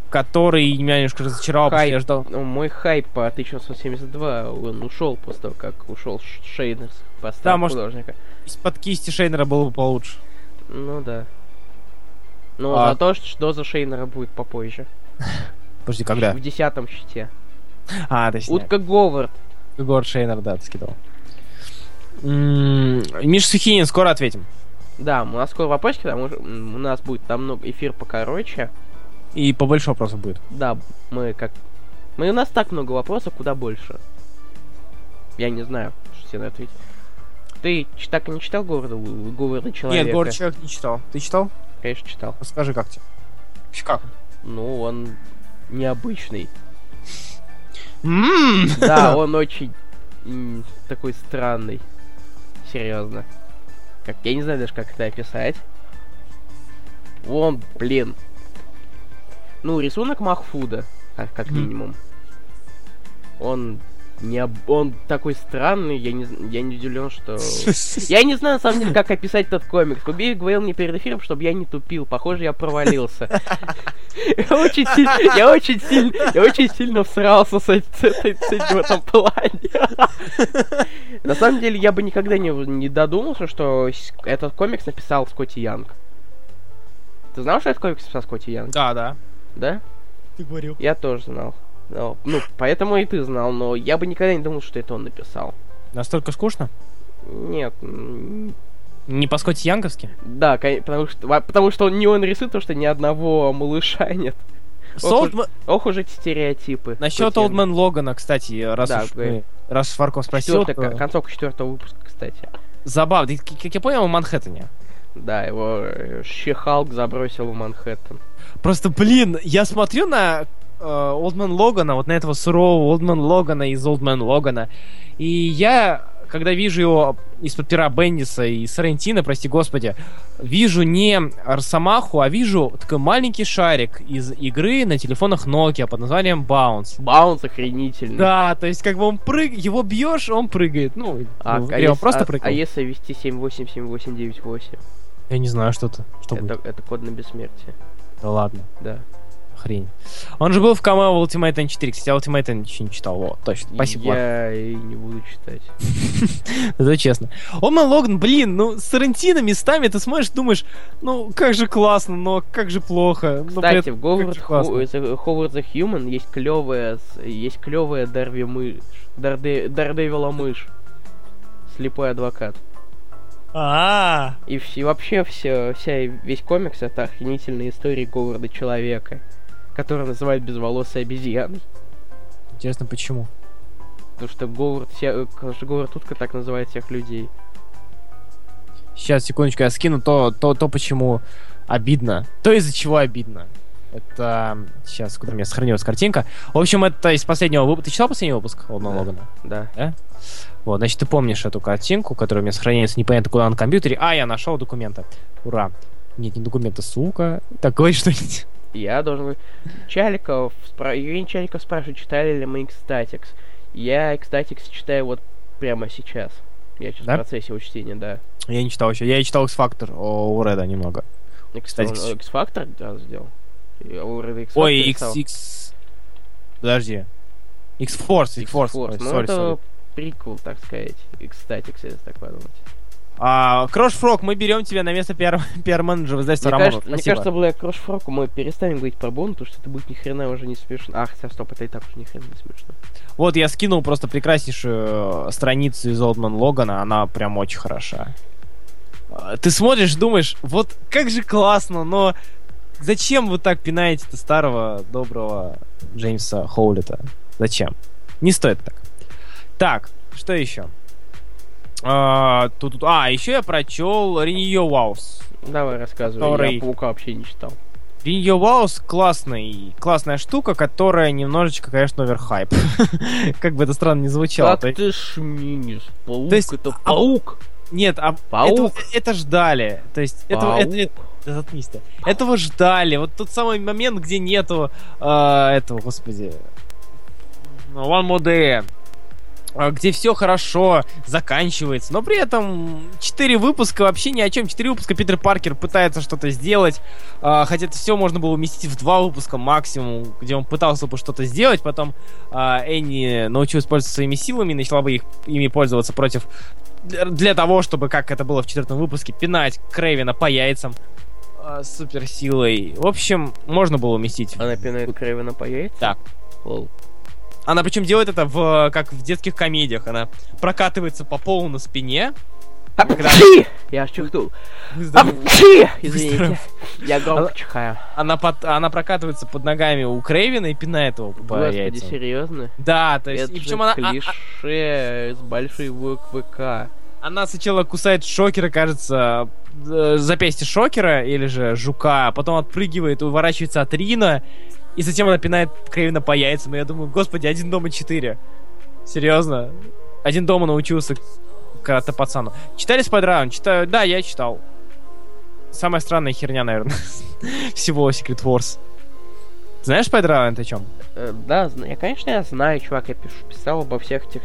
который меня немножко разочаровал, потому что я ждал... Мой хайп по 1872, он ушел после того, как ушел Шейнер с поста художника. Из-под кисти Шейнера было бы получше. Ну да. Ну, зато доза Шейнера будет попозже. Подожди, когда? В 10-м счете. Точнее. Утка Говард. Говард Шейнер, да, ты скидывал. Миша Сухинин, скоро ответим. Да, у нас скоро вопросики, там у нас будет там много эфир покороче. И побольше вопросов будет. Да, у нас так много вопросов, куда больше. Я не знаю, что тебе надо ответить. Ты так и не читал «Говарда человека»? Нет, «Говарда человека» не читал. Ты читал? Конечно, читал. Расскажи, как тебе? Как? Ну, он необычный. Да, он очень такой странный. Серьезно. Я не знаю даже, как это описать. Он, блин. Ну, рисунок Махфуда, как минимум. Он такой странный, я не удивлен, что... Я не знаю, на самом деле, как описать этот комикс. Кубей говорил мне перед эфиром, чтобы я не тупил. Похоже, я провалился. Я очень сильно всрался с этим в этом плане. На самом деле, я бы никогда не додумался, что этот комикс написал Скотти Янг. Ты знал, что этот комикс написал Скотти Янг? Да. Да? Ты говорил. Я тоже знал. Ну, поэтому и ты знал, но я бы никогда не думал, что это он написал. Настолько скучно? Нет. Не по-скотти янговски? Да, потому что он рисует, потому что ни одного малыша нет. Ох уж эти стереотипы. Насчет Old Man Logan, кстати, раз Варков спросил... Концовка 4-го выпуска, кстати. Забавно. Как я понял, в Манхэттене. Да, его Щехалк забросил в Манхэттен. Просто, блин, я смотрю на... Old Man Logan, вот на этого сурового Old Man Logan из Old Man Logan. И я, когда вижу его из-под пера Бендиса и Сарантино, прости господи, вижу не Росомаху, а вижу такой маленький шарик из игры на телефонах Nokia под названием Bounce. Bounce охренительный. Да, то есть как бы он прыгает, его бьешь, он прыгает. Ну, он просто прыгает. А если ввести 787898? Я не знаю, что это будет. Это код на бессмертие. Да ладно. Да. Хрень. Он же был в камео в Ultimate N4. Кстати, я Ultimate N еще не читал. О, точно. Спасибо. Я и не буду читать. Это честно. Оман Логан, блин, ну с Тарантино местами ты смотришь, думаешь, ну как же классно, но как же плохо. Кстати, в Howard the Human есть клевая Дардевила мышь. Слепой адвокат. И вообще весь комикс — это охренительная история Говарда Человека, который называют безволосой обезьяной. Интересно, почему? Потому что Говард Утка так называет всех людей. Сейчас, секундочку, я скину то почему обидно. То, из-за чего обидно. Это... Сейчас, куда у меня сохранилась картинка. В общем, это из последнего выпуска. Ты читал последний выпуск Old Man Logan? Да. Вот, значит, ты помнишь эту картинку, которая у меня сохраняется непонятно куда на компьютере. А, я нашел документы. Ура. Нет, не документы, сука. Такое что-нибудь. Я должен... Евгений Чаликов спрашивает, читали ли мы Экстатикс. Я Экстатикс читаю вот прямо сейчас. Я сейчас в процессе его чтения, да. Я не читал еще. Я читал X-Factor у Реда немного. X-Factor сделал? Ой, X... Подожди. X-Force. Ну, это прикол, так сказать. Экстатикс, если так подумать. Крошфрок, мы берем тебя на место пиар-менеджера в издательстве Рамона. Мне кажется, благодаря Крошфроку мы перестанем говорить про Боуна, потому что это будет ни хрена уже не смешно. Стоп, это и так уже ни хрена не смешно. Вот, я скинул просто прекраснейшую страницу из Old Man Logan, она прям очень хороша. Ты смотришь, думаешь, вот как же классно, но зачем вы так пинаете-то старого доброго Джеймса Хоулита? Зачем? Не стоит так. Так, что еще? Еще я прочел Renew Wars. Давай рассказывай, я Паука вообще не читал. Renew Wars классная штука, которая немножечко, конечно, оверхайп. Как бы это странно ни звучало. Как ты шминишь? Паук, то есть, это Паук? Нет, Паук. Это ждали. То есть, этого ждали. Вот тот самый момент, где нету этого, господи. One More Day. Где все хорошо заканчивается, но при этом 4 выпуска вообще ни о чем. 4 выпуска Питер Паркер пытается что-то сделать, хотя это все можно было уместить в 2 выпуска максимум, где он пытался бы что-то сделать, потом Энни научилась пользоваться своими силами, начала бы ими пользоваться для того, чтобы, как это было в 4 выпуске, пинать Крэйвена по яйцам суперсилой. В общем, можно было уместить. Она пинает Крэйвена по яйцам? Да. Она причем делает это как в детских комедиях. Она прокатывается по полу на спине. Апчхи! Я аж чихнул. Апчхи! Извините. Я громко чихаю. Она прокатывается под ногами у Крэйвена и пинает его по яйцам. Господи, серьезно? Да, то есть... Это же клише с большой буквы «К». Она сначала кусает Шокера, кажется, запястье Шокера или же Жука, потом отпрыгивает и уворачивается от Рина. И затем она пинает Крэйвена по яйцам. И я думаю, господи, 1 дома 4. Серьезно? 1 дома научился карате пацану. Читали Спайдермен? Читаю. Да, я читал. Самая странная херня, наверное, всего Secret Wars. Знаешь Спайдермен, ты о чем? Да, я знаю, чувак. Я писал обо всех тех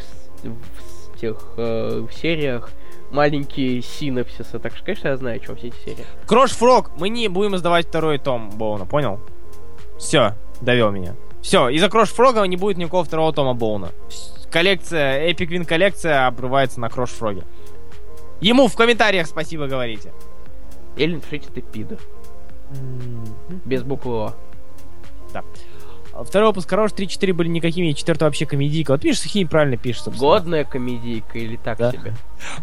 сериях. Маленькие синопсисы. Так что, конечно, я знаю, о чем все эти серии. Крошфрог, мы не будем издавать 2-й том Боуна, понял? Все, довел меня. Все, из-за Крошфрога не будет никакого 2-го тома Боуна. Коллекция, Epic Win коллекция обрывается на Крошфроге. Ему в комментариях спасибо говорите. Или напишите ты пидор. Без буквы О. Да. 2-й выпуск хорош, 3-4 были никакими, 4-й вообще комедийка. Вот видишь, Сухинин правильно пишет, собственно. Годная комедийка или так себе.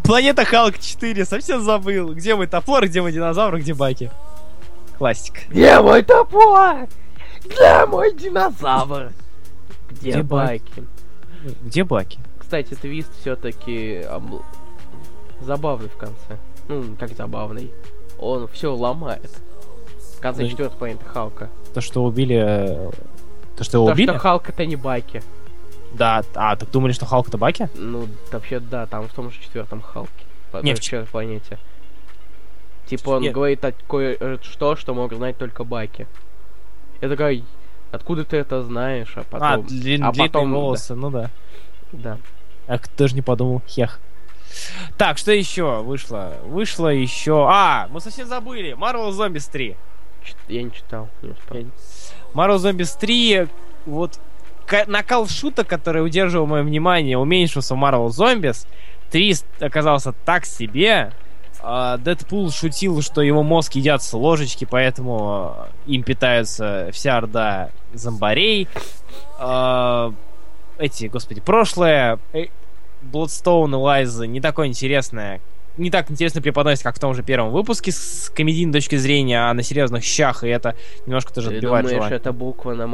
Планета Халк 4, совсем забыл. Где мой топор, где мой динозавр, где Баки? Классика. Где мой топор? Да, мой динозавр! Где Баки? Где Баки? Кстати, твист все-таки забавный в конце. Ну, как забавный. Он все ломает. В конце 4-й планеты Халка. То, что его убили? Что Халка-то не Баки. Да, так думали, что Халка-то Баки? Ну, вообще, да, там в том же 4-м Халке. Не, в 4-й планете. Типа он говорит кое-что, что мог знать только Баки. Я такой, откуда ты это знаешь, а потом... длинные волосы, да. Кто же не подумал, Так, что еще вышло? Вышло еще... мы совсем забыли, Marvel Zombies 3. Я не читал. Marvel Zombies 3, вот накал шуток, который удерживал мое внимание, уменьшился в Marvel Zombies. 3 оказался так себе... Дэдпул шутил, что его мозг едят с ложечки, поэтому им питается вся орда зомбарей. Прошлое Bloodstone Элайза не такое интересное. Не так интересно преподносит, как в том же 1-м выпуске с комедийной точки зрения, а на серьезных щах, и это немножко тоже отбивает желание. Ты думаешь, эта буква на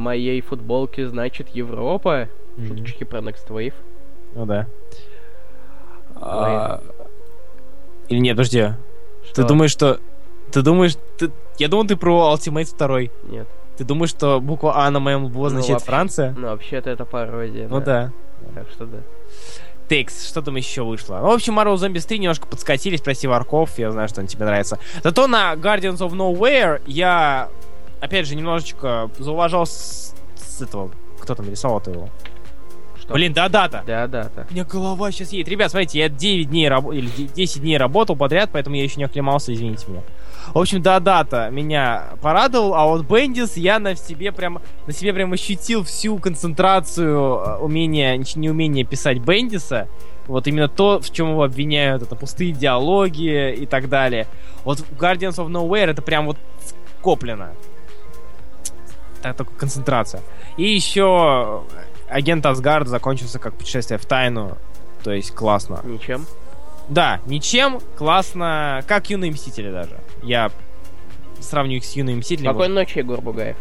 моей футболке значит Европа? Шуточки про Next Wave. Ну да. Или нет, подожди. Что? Ты думаешь... Я думал, ты про Ultimate 2. Нет. Ты думаешь, что буква А на моем лбу означает Франция? Ну, вообще-то это пародия. Ну да. Так что да. Текст, что там еще вышло? Ну, в общем, Marvel Zombies 3 немножко подскатили, спроси Варков, я знаю, что он тебе нравится. Зато на Guardians of Nowhere я, опять же, немножечко зауважал с этого... Кто там рисовал-то его? Что? Блин, да-да-то. Да-да-то. У меня голова сейчас едет. Ребят, смотрите, я 9 дней или 10 дней работал подряд, поэтому я еще не оклемался, извините меня. В общем, да-да-то меня порадовал, а вот Бендис я на себе прям ощутил всю концентрацию неумения писать Бендиса. Вот именно то, в чем его обвиняют, это пустые диалоги и так далее. Вот в Guardians of Nowhere это прям вот скоплено. Так, только концентрация. И еще агент Асгард закончился как путешествие в тайну. То есть классно. Ничем. Да, ничем, классно. Как юные мстители даже. Я сравню их с юными мстителями. Спокойной ночи, Егор Бугаев.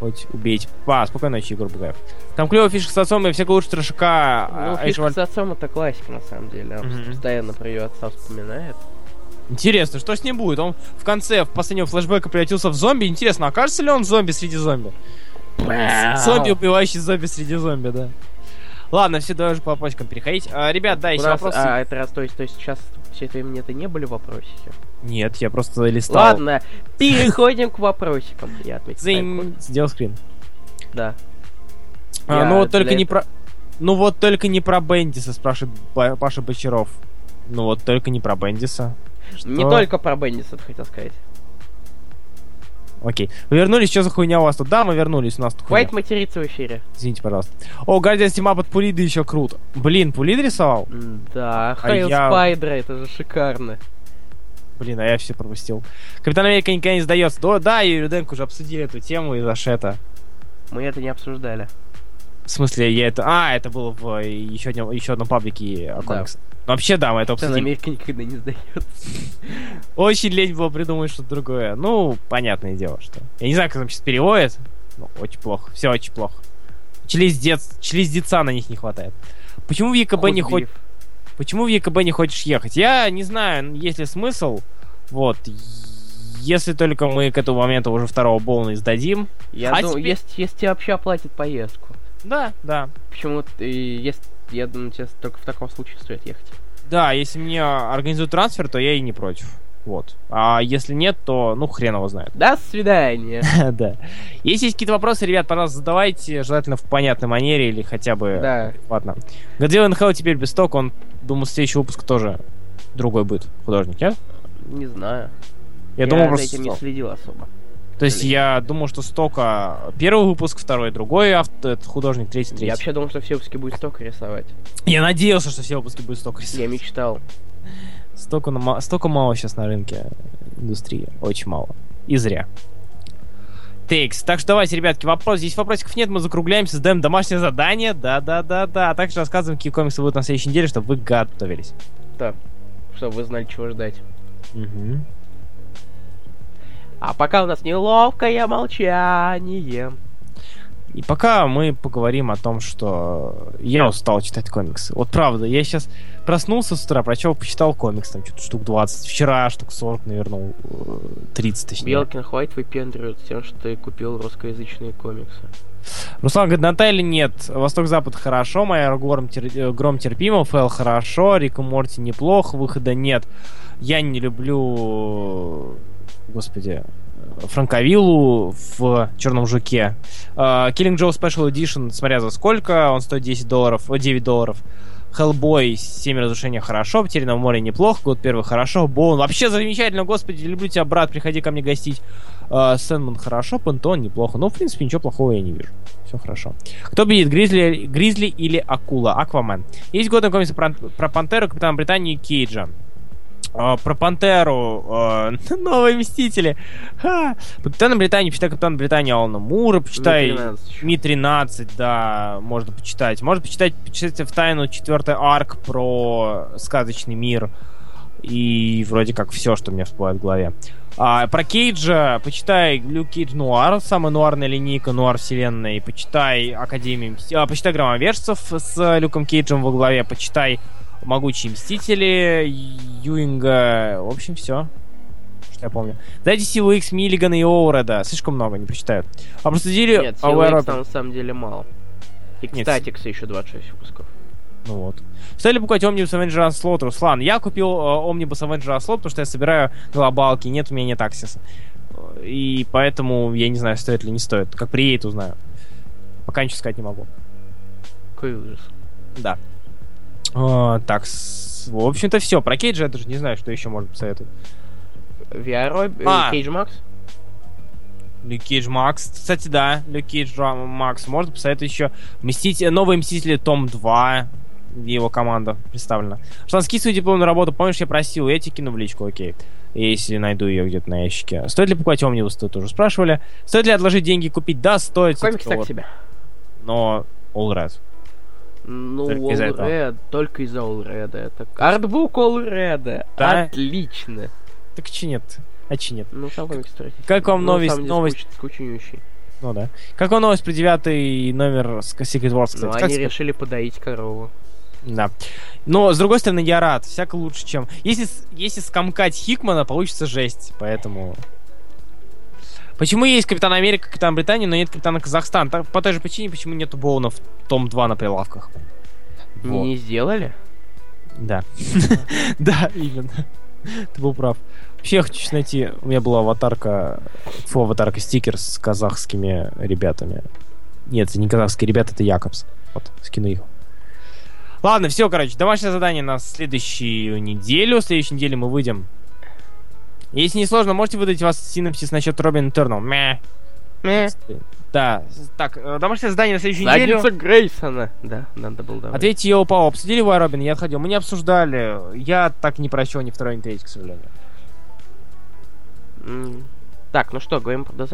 Хоть убейте. Спокойной ночи, Егор Бугаев. Там клево фишка с отцом и всяко лучше трешака. Ну, фишка с отцом это классика на самом деле. Он постоянно про ее отца вспоминает. Интересно, что с ним будет? Он в конце в последнего флешбека превратился в зомби. Интересно, окажется ли он зомби среди зомби? Зомби, убивающий зомби среди зомби, да. Ладно, все, давай уже по вопросикам переходить. Ребят, да, если вопросы... то есть сейчас все это мне-то не были вопросики? Нет, я просто листал. Ладно, переходим к вопросикам. Я отметил. Сделал скрин. Да. Ну вот только не про Бендиса, спрашивает Паша Бочаров. Ну вот только не про Бендиса. Что? Не только про Бендиса, ты хотел сказать. Окей. Вы вернулись, что за хуйня у вас тут? Да, мы вернулись, у нас тут хуйня. Хватит материться в эфире. Извините, пожалуйста. О, Guardians Team Up от Пулида еще круто. Блин, Пулид рисовал? Да, Хайл Спайдера, это же шикарно. Блин, а я все пропустил. Капитан Америка никогда не сдается. Да, и Юриденко уже обсудили эту тему из-за шета. Мы это не обсуждали. В смысле, я это... это было в еще одном паблике о комиксах. Да. Вообще, да, мы это обсудили. Америка никогда не сдается. Очень лень было придумать что-то другое. Ну, понятное дело, что... Я не знаю, как там сейчас переводят. Ну, очень плохо. Все очень плохо. Члиздеца на них не хватает. Почему в ЕКБ не хочешь ехать? Я не знаю, есть ли смысл. Вот... Если только мы к этому моменту уже второго Боуна сдадим. Я думаю, теперь... если тебе вообще оплатят поездку. Да. Почему-то, я думаю, тебе только в таком случае стоит ехать. Да, если мне организуют трансфер, то я и не против. Вот. А если нет, то, хрен его знает. До свидания. Да. Если есть какие-то вопросы, ребят, пожалуйста, задавайте. Желательно в понятной манере или хотя бы... Да. Ладно. Годзилла НХЛ теперь без тока. Он, думаю, следующий выпуск тоже другой будет. Художник, нет? Не знаю. Я думал, просто... этим не следил особо. То есть я думал, что Стока первый выпуск, второй, другой художник, третий. Я вообще думал, что все выпуски будет Стока рисовать. Я надеялся, что все выпуски будет Стока рисовать. Я мечтал. Стока мало сейчас на рынке индустрии. Очень мало. И зря. Так что давайте, ребятки, вопрос. Здесь вопросиков нет, мы закругляемся, сдаем домашнее задание. Да. А также рассказываем, какие комиксы будут на следующей неделе, чтобы вы готовились. Да. Чтобы вы знали, чего ждать. Угу. А пока у нас неловкое молчание. И пока мы поговорим о том, что я устал читать комиксы. Вот правда, я сейчас проснулся с утра, почитал комикс, там что-то штук 20. Вчера штук 40, наверное, 30 точнее. Белкин, хватит выпендривать тем, что ты купил русскоязычные комиксы. Руслан говорит, Наталья нет. Восток-Запад хорошо, Майор Гром терпимо, Фэл хорошо, Рик и Морти неплохо, выхода нет. Я не люблю... Господи, Франковиллу в «Черном жуке». Killing Joe Special Edition, смотря за сколько, он стоит $9. Hellboy, 7 разрушения хорошо, Потерянного моря неплохо, год первый хорошо, Боун вообще замечательно, господи, люблю тебя, брат, приходи ко мне гостить. Сэндман хорошо, Пантеон неплохо, в принципе, ничего плохого я не вижу. Все хорошо. Кто бедит, Гризли или Акула? Аквамен. Есть годные комиксы про Пантеру, Капитана Британии и Кейджа. Про Пантеру, Новые Мстители. Капитана Британии, почитай Капитана Британии Алана Мура, почитай Ми-13, да, можно почитать. Можно почитать в тайну 4-й арк про сказочный мир. И вроде как все, что у меня всплывает в голове. Про Кейджа почитай Люк Кейдж Нуар, самая нуарная линейка нуар вселенной. Почитай Академию Мстителей, почитай Громовержцев с Люком Кейджем во главе, почитай Могучие Мстители Юинга. В общем, все, что я помню. Дайте силу X, Миллигана и Оуреда. Слишком много, не почитают. А просто дели... Нет, силу X на самом деле мало. И Статикса еще 26 выпусков. Ну вот. Стали покупать Omnibus Avenger Onslaught, Руслан? Я купил Omnibus Avenger Onslaught, потому что я собираю глобалки. Нет, у меня нет аксесса. И поэтому я не знаю, стоит ли не стоит. Как приедет, узнаю. Пока ничего сказать не могу. Какой ужас. Да. Так, в общем-то все. Про Кейджа я даже не знаю, что еще можно посоветовать. VR Кейдж Макс? Люк Кейдж Макс. Кстати, да. Люк Кейдж Макс. Можно посоветовать еще Новые Мстители Том 2. Его команда представлена. Руслан, скидывай дипломную работу. Помнишь, я просил? Я тебе кину в личку, окей. Если найду ее где-то на ящике. Стоит ли покупать Омнибус? Тут уже спрашивали. Стоит ли отложить деньги и купить? Да, стоит. Комикс так вот. Себе. Но All Red. Ну, только All из-за Red. Только из-за All Red. Это... Артбук All Red. Да? Отлично. Так че нет? А че нет? Ну, сам комикс тратить. Как вам новость? Скучнющий. Ну да. Как вам новость про 9 номер Secret Wars, кстати? Ну, они решили подоить корову. Да. Но, с другой стороны, я рад. Всяко лучше, чем... Если скомкать Хикмана, получится жесть. Поэтому... Почему есть Капитан Америка, Капитан Британия, но нет Капитана Казахстан? Так, по той же причине, почему нету Боуна в Том 2 на прилавках. Вот. Не сделали? Да. Да, именно. Ты был прав. Вообще, я хочу найти... У меня была аватарка стикер с казахскими ребятами. Нет, это не казахские ребята, это Якобс. Вот, скину их. Ладно, все, короче, домашнее задание на следующую неделю. В следующей неделе мы выйдем. Если не сложно, можете выдать вас синопсис насчет Робин Тернелл. Да. Так, домашнее задание на следующую неделю. Задница Грейсона. Да, надо было давать. Ответьте, йоу, Пау, обсудили вы Робин? Я отходил. Мы не обсуждали. Я так не прощу ни второй, ни третий, к сожалению. Так, ну что, говорим про ДЗ?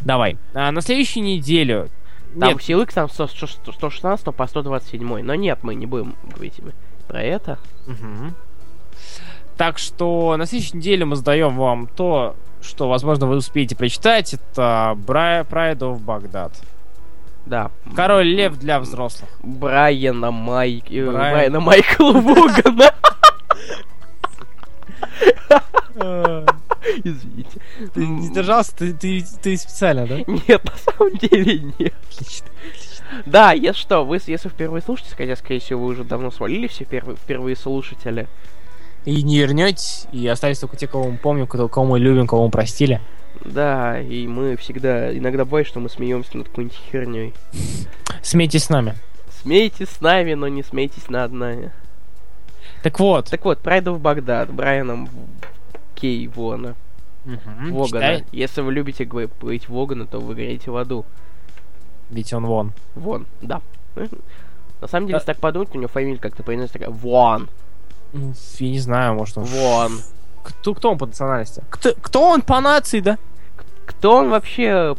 Давай. На следующую неделю... Там силы там 116 по 127. Но нет, мы не будем говорить про это. Угу. Так что на следующей неделе мы задаем вам то, что, возможно, вы успеете прочитать. Это Pride of Baghdad. Да. Король Лев для взрослых. Брайана Майкла Вогана. Извините. Ты не сдержался? Ты специально, да? Нет, на самом деле нет. Отлично. Да, если впервые слушаете, хотя, скорее всего, вы уже давно свалили все первые слушатели. И не вернетесь, и остались только те, кого мы помним, кого мы любим, кого мы простили. Да, и мы всегда, иногда бывает, что мы смеемся над какой-нибудь херней. Смейтесь с нами. Смейтесь с нами, но не смейтесь над нами. Так вот, Pride of Baghdad, Брайаном Кей Вона. Вогана. Если вы любите говорить Вогана, то вы горите в аду. Ведь он вон. Вон, да. На самом деле, если так подумать, у него фамилия как-то произносится такая Вон. Я не знаю, может он... Вон. Кто он по национальности? Кто он по нации, да? Кто он вообще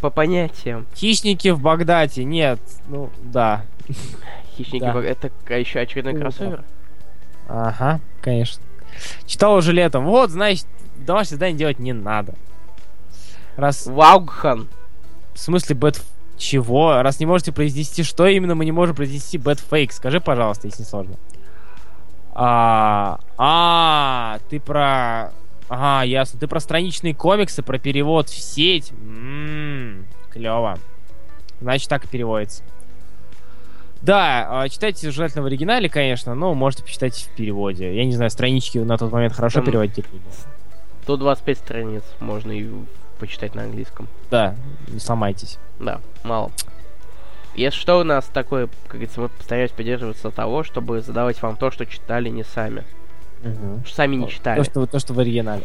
по понятиям? Хищники в Багдаде, нет. Ну, да. Хищники в Багдаде. Это еще очередной кроссовер? Ага, конечно. Читал уже летом. Вот, значит, домашнее задание делать не надо. Раз... Ваугхан. В смысле, бэт... Чего? Раз не можете произнести, что именно мы не можем произнести бэтфейк? Скажи, пожалуйста, если не сложно. Ты про... Ага, ясно. Ты про страничные комиксы, про перевод в сеть. Клево. Значит, так и переводится. Да, читайте желательно в оригинале, конечно, но можете почитать в переводе. Я не знаю, странички на тот момент хорошо там переводить. 125 страниц можно и почитать на английском. Да, не сломайтесь. Да, мало. Если что, у нас такое, как говорится, мы постараемся придерживаться того, чтобы задавать вам то, что читали не сами. Угу. Что сами не читали. То, что в оригинале.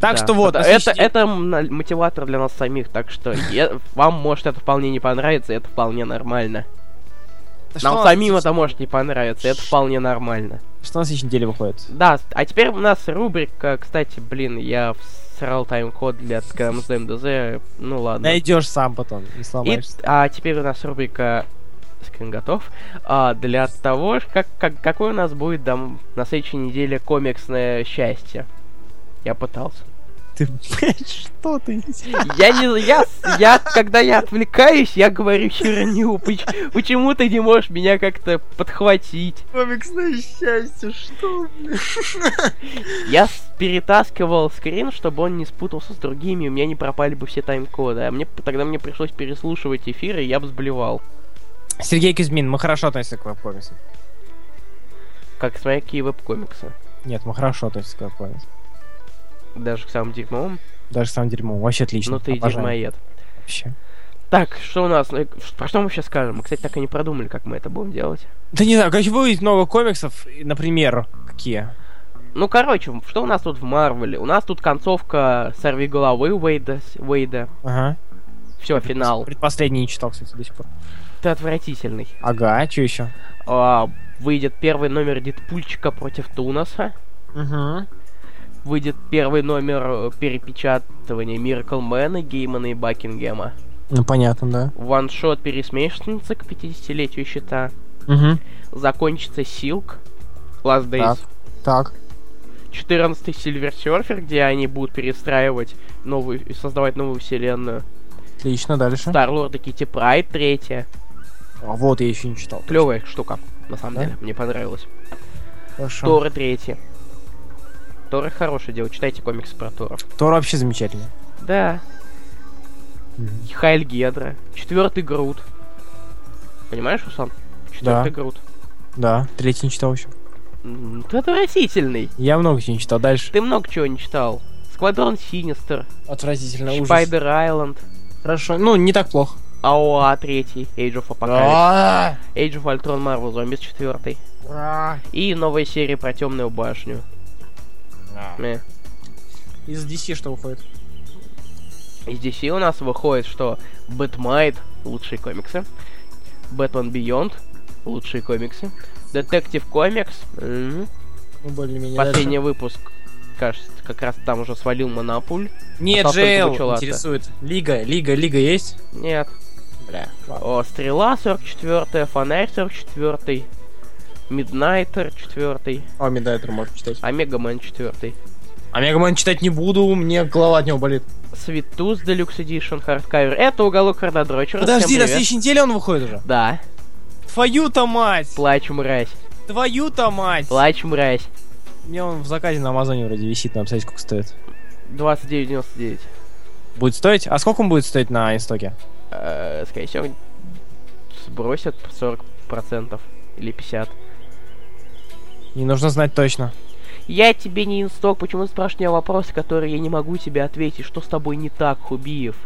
Так да, что вот. Это мотиватор для нас самих, так что вам, может, это вполне не понравится, это вполне нормально. Нам самим это может не понравиться, это вполне нормально. Что у нас еще неделя выходит? Да, а теперь у нас рубрика, кстати, блин, я всрал тайм-код для КМЗ МДЗ, ну ладно. Найдешь сам потом, не сломаешься. А теперь у нас рубрика скрин готов. Для того, какой у нас будет там на следующей неделе комиксное счастье. Я пытался. Ты, блядь, что ты? Я, когда я отвлекаюсь, я говорю херню. Почему ты не можешь меня как-то подхватить? Комиксное счастье, что, блядь? Я перетаскивал скрин, чтобы он не спутался с другими, у меня не пропали бы все тайм-коды. А мне пришлось переслушивать эфир, и я бы сблевал. Сергей Кузьмин, мы хорошо относимся к веб-комиксам. Как, смотри, какие веб-комиксы? Нет, мы хорошо относимся к веб-комиксам. Даже к самым дерьмовым? Даже к самым дерьмовым. Вообще отлично. Ну ты и дерьмоед. Вообще. Так, что у нас? Про что мы сейчас скажем? Мы, кстати, так и не продумали, как мы это будем делать. Да не знаю, короче, будет много комиксов, например, какие? Ну, короче, что у нас тут в Марвеле? У нас тут концовка «Сорви головы» Уэйда. Ага. Все, финал. Предпоследний не читал, кстати, до сих пор. Ты отвратительный. Ага, что еще? Выйдет первый номер «Дэдпульчика против Тунаса». Угу. Выйдет первый номер перепечатывания Мирклмена, Геймана и Бакингема. Ну, понятно, да. Ваншот пересмешницы к 50-летию щита. Угу. Закончится Силк. Last Days. Так. 14-й Silver Surfer, где они будут перестраивать новую, создавать новую вселенную. Отлично, дальше. Старлорд и Китти Прайд, 3-я. А вот, я еще не читал. Клевая штука, на самом деле. Мне понравилась. Хорошо. Тор, 3-я. Тора хорошее дело. Читайте комиксы про Тора. Тора вообще замечательно. Да. Mm-hmm. Хайль Гедра. 4-й Грут. Понимаешь, Руслан? 4-й Грут. Да. 3-й не читал еще. Ты отвратительный. Я много чего не читал. Дальше. Ты много чего не читал. Сквадрон Синистер. Отвратительно. Спайдер Айленд. Хорошо. Ну, не так плохо. АОА 3-й. Age of Apocalypse. Age of Ultron Marvel Zombies 4-й. И новая серия про Темную башню. Из DC что выходит? Из DC у нас выходит, что Бэтмайт — лучшие комиксы, Бэтмен Бийонд — лучшие комиксы, Детектив Комикс. Последний выпуск, кажется, как раз там уже свалил Монопуль. Нет, Джейл интересует. Лига есть? Нет. Бля. О, Стрела 44-я, Фонарь 44-й. Миднайтер 4-й. О, Миднайтер можно читать. Омегамен 4-й. Омегамен читать не буду, мне голова от него болит. Светус Deluxe Edition Hardcover. Это уголок Хордодрочера. Подожди, на следующей неделе он выходит уже? Да. Твою-то мать! Плачь, мразь. Твою-то мать! Плачь, мразь. У меня он в заказе на Амазоне вроде висит, надо посмотреть, сколько стоит. 29.99. Будет стоить? А сколько он будет стоить на Инстоке? Скорее всего, сбросят 40% или 50%. Не нужно знать точно. Я тебе не инсток, почему ты спрашиваешь меня вопросы, которые я не могу тебе ответить? Что с тобой не так, Хубиев?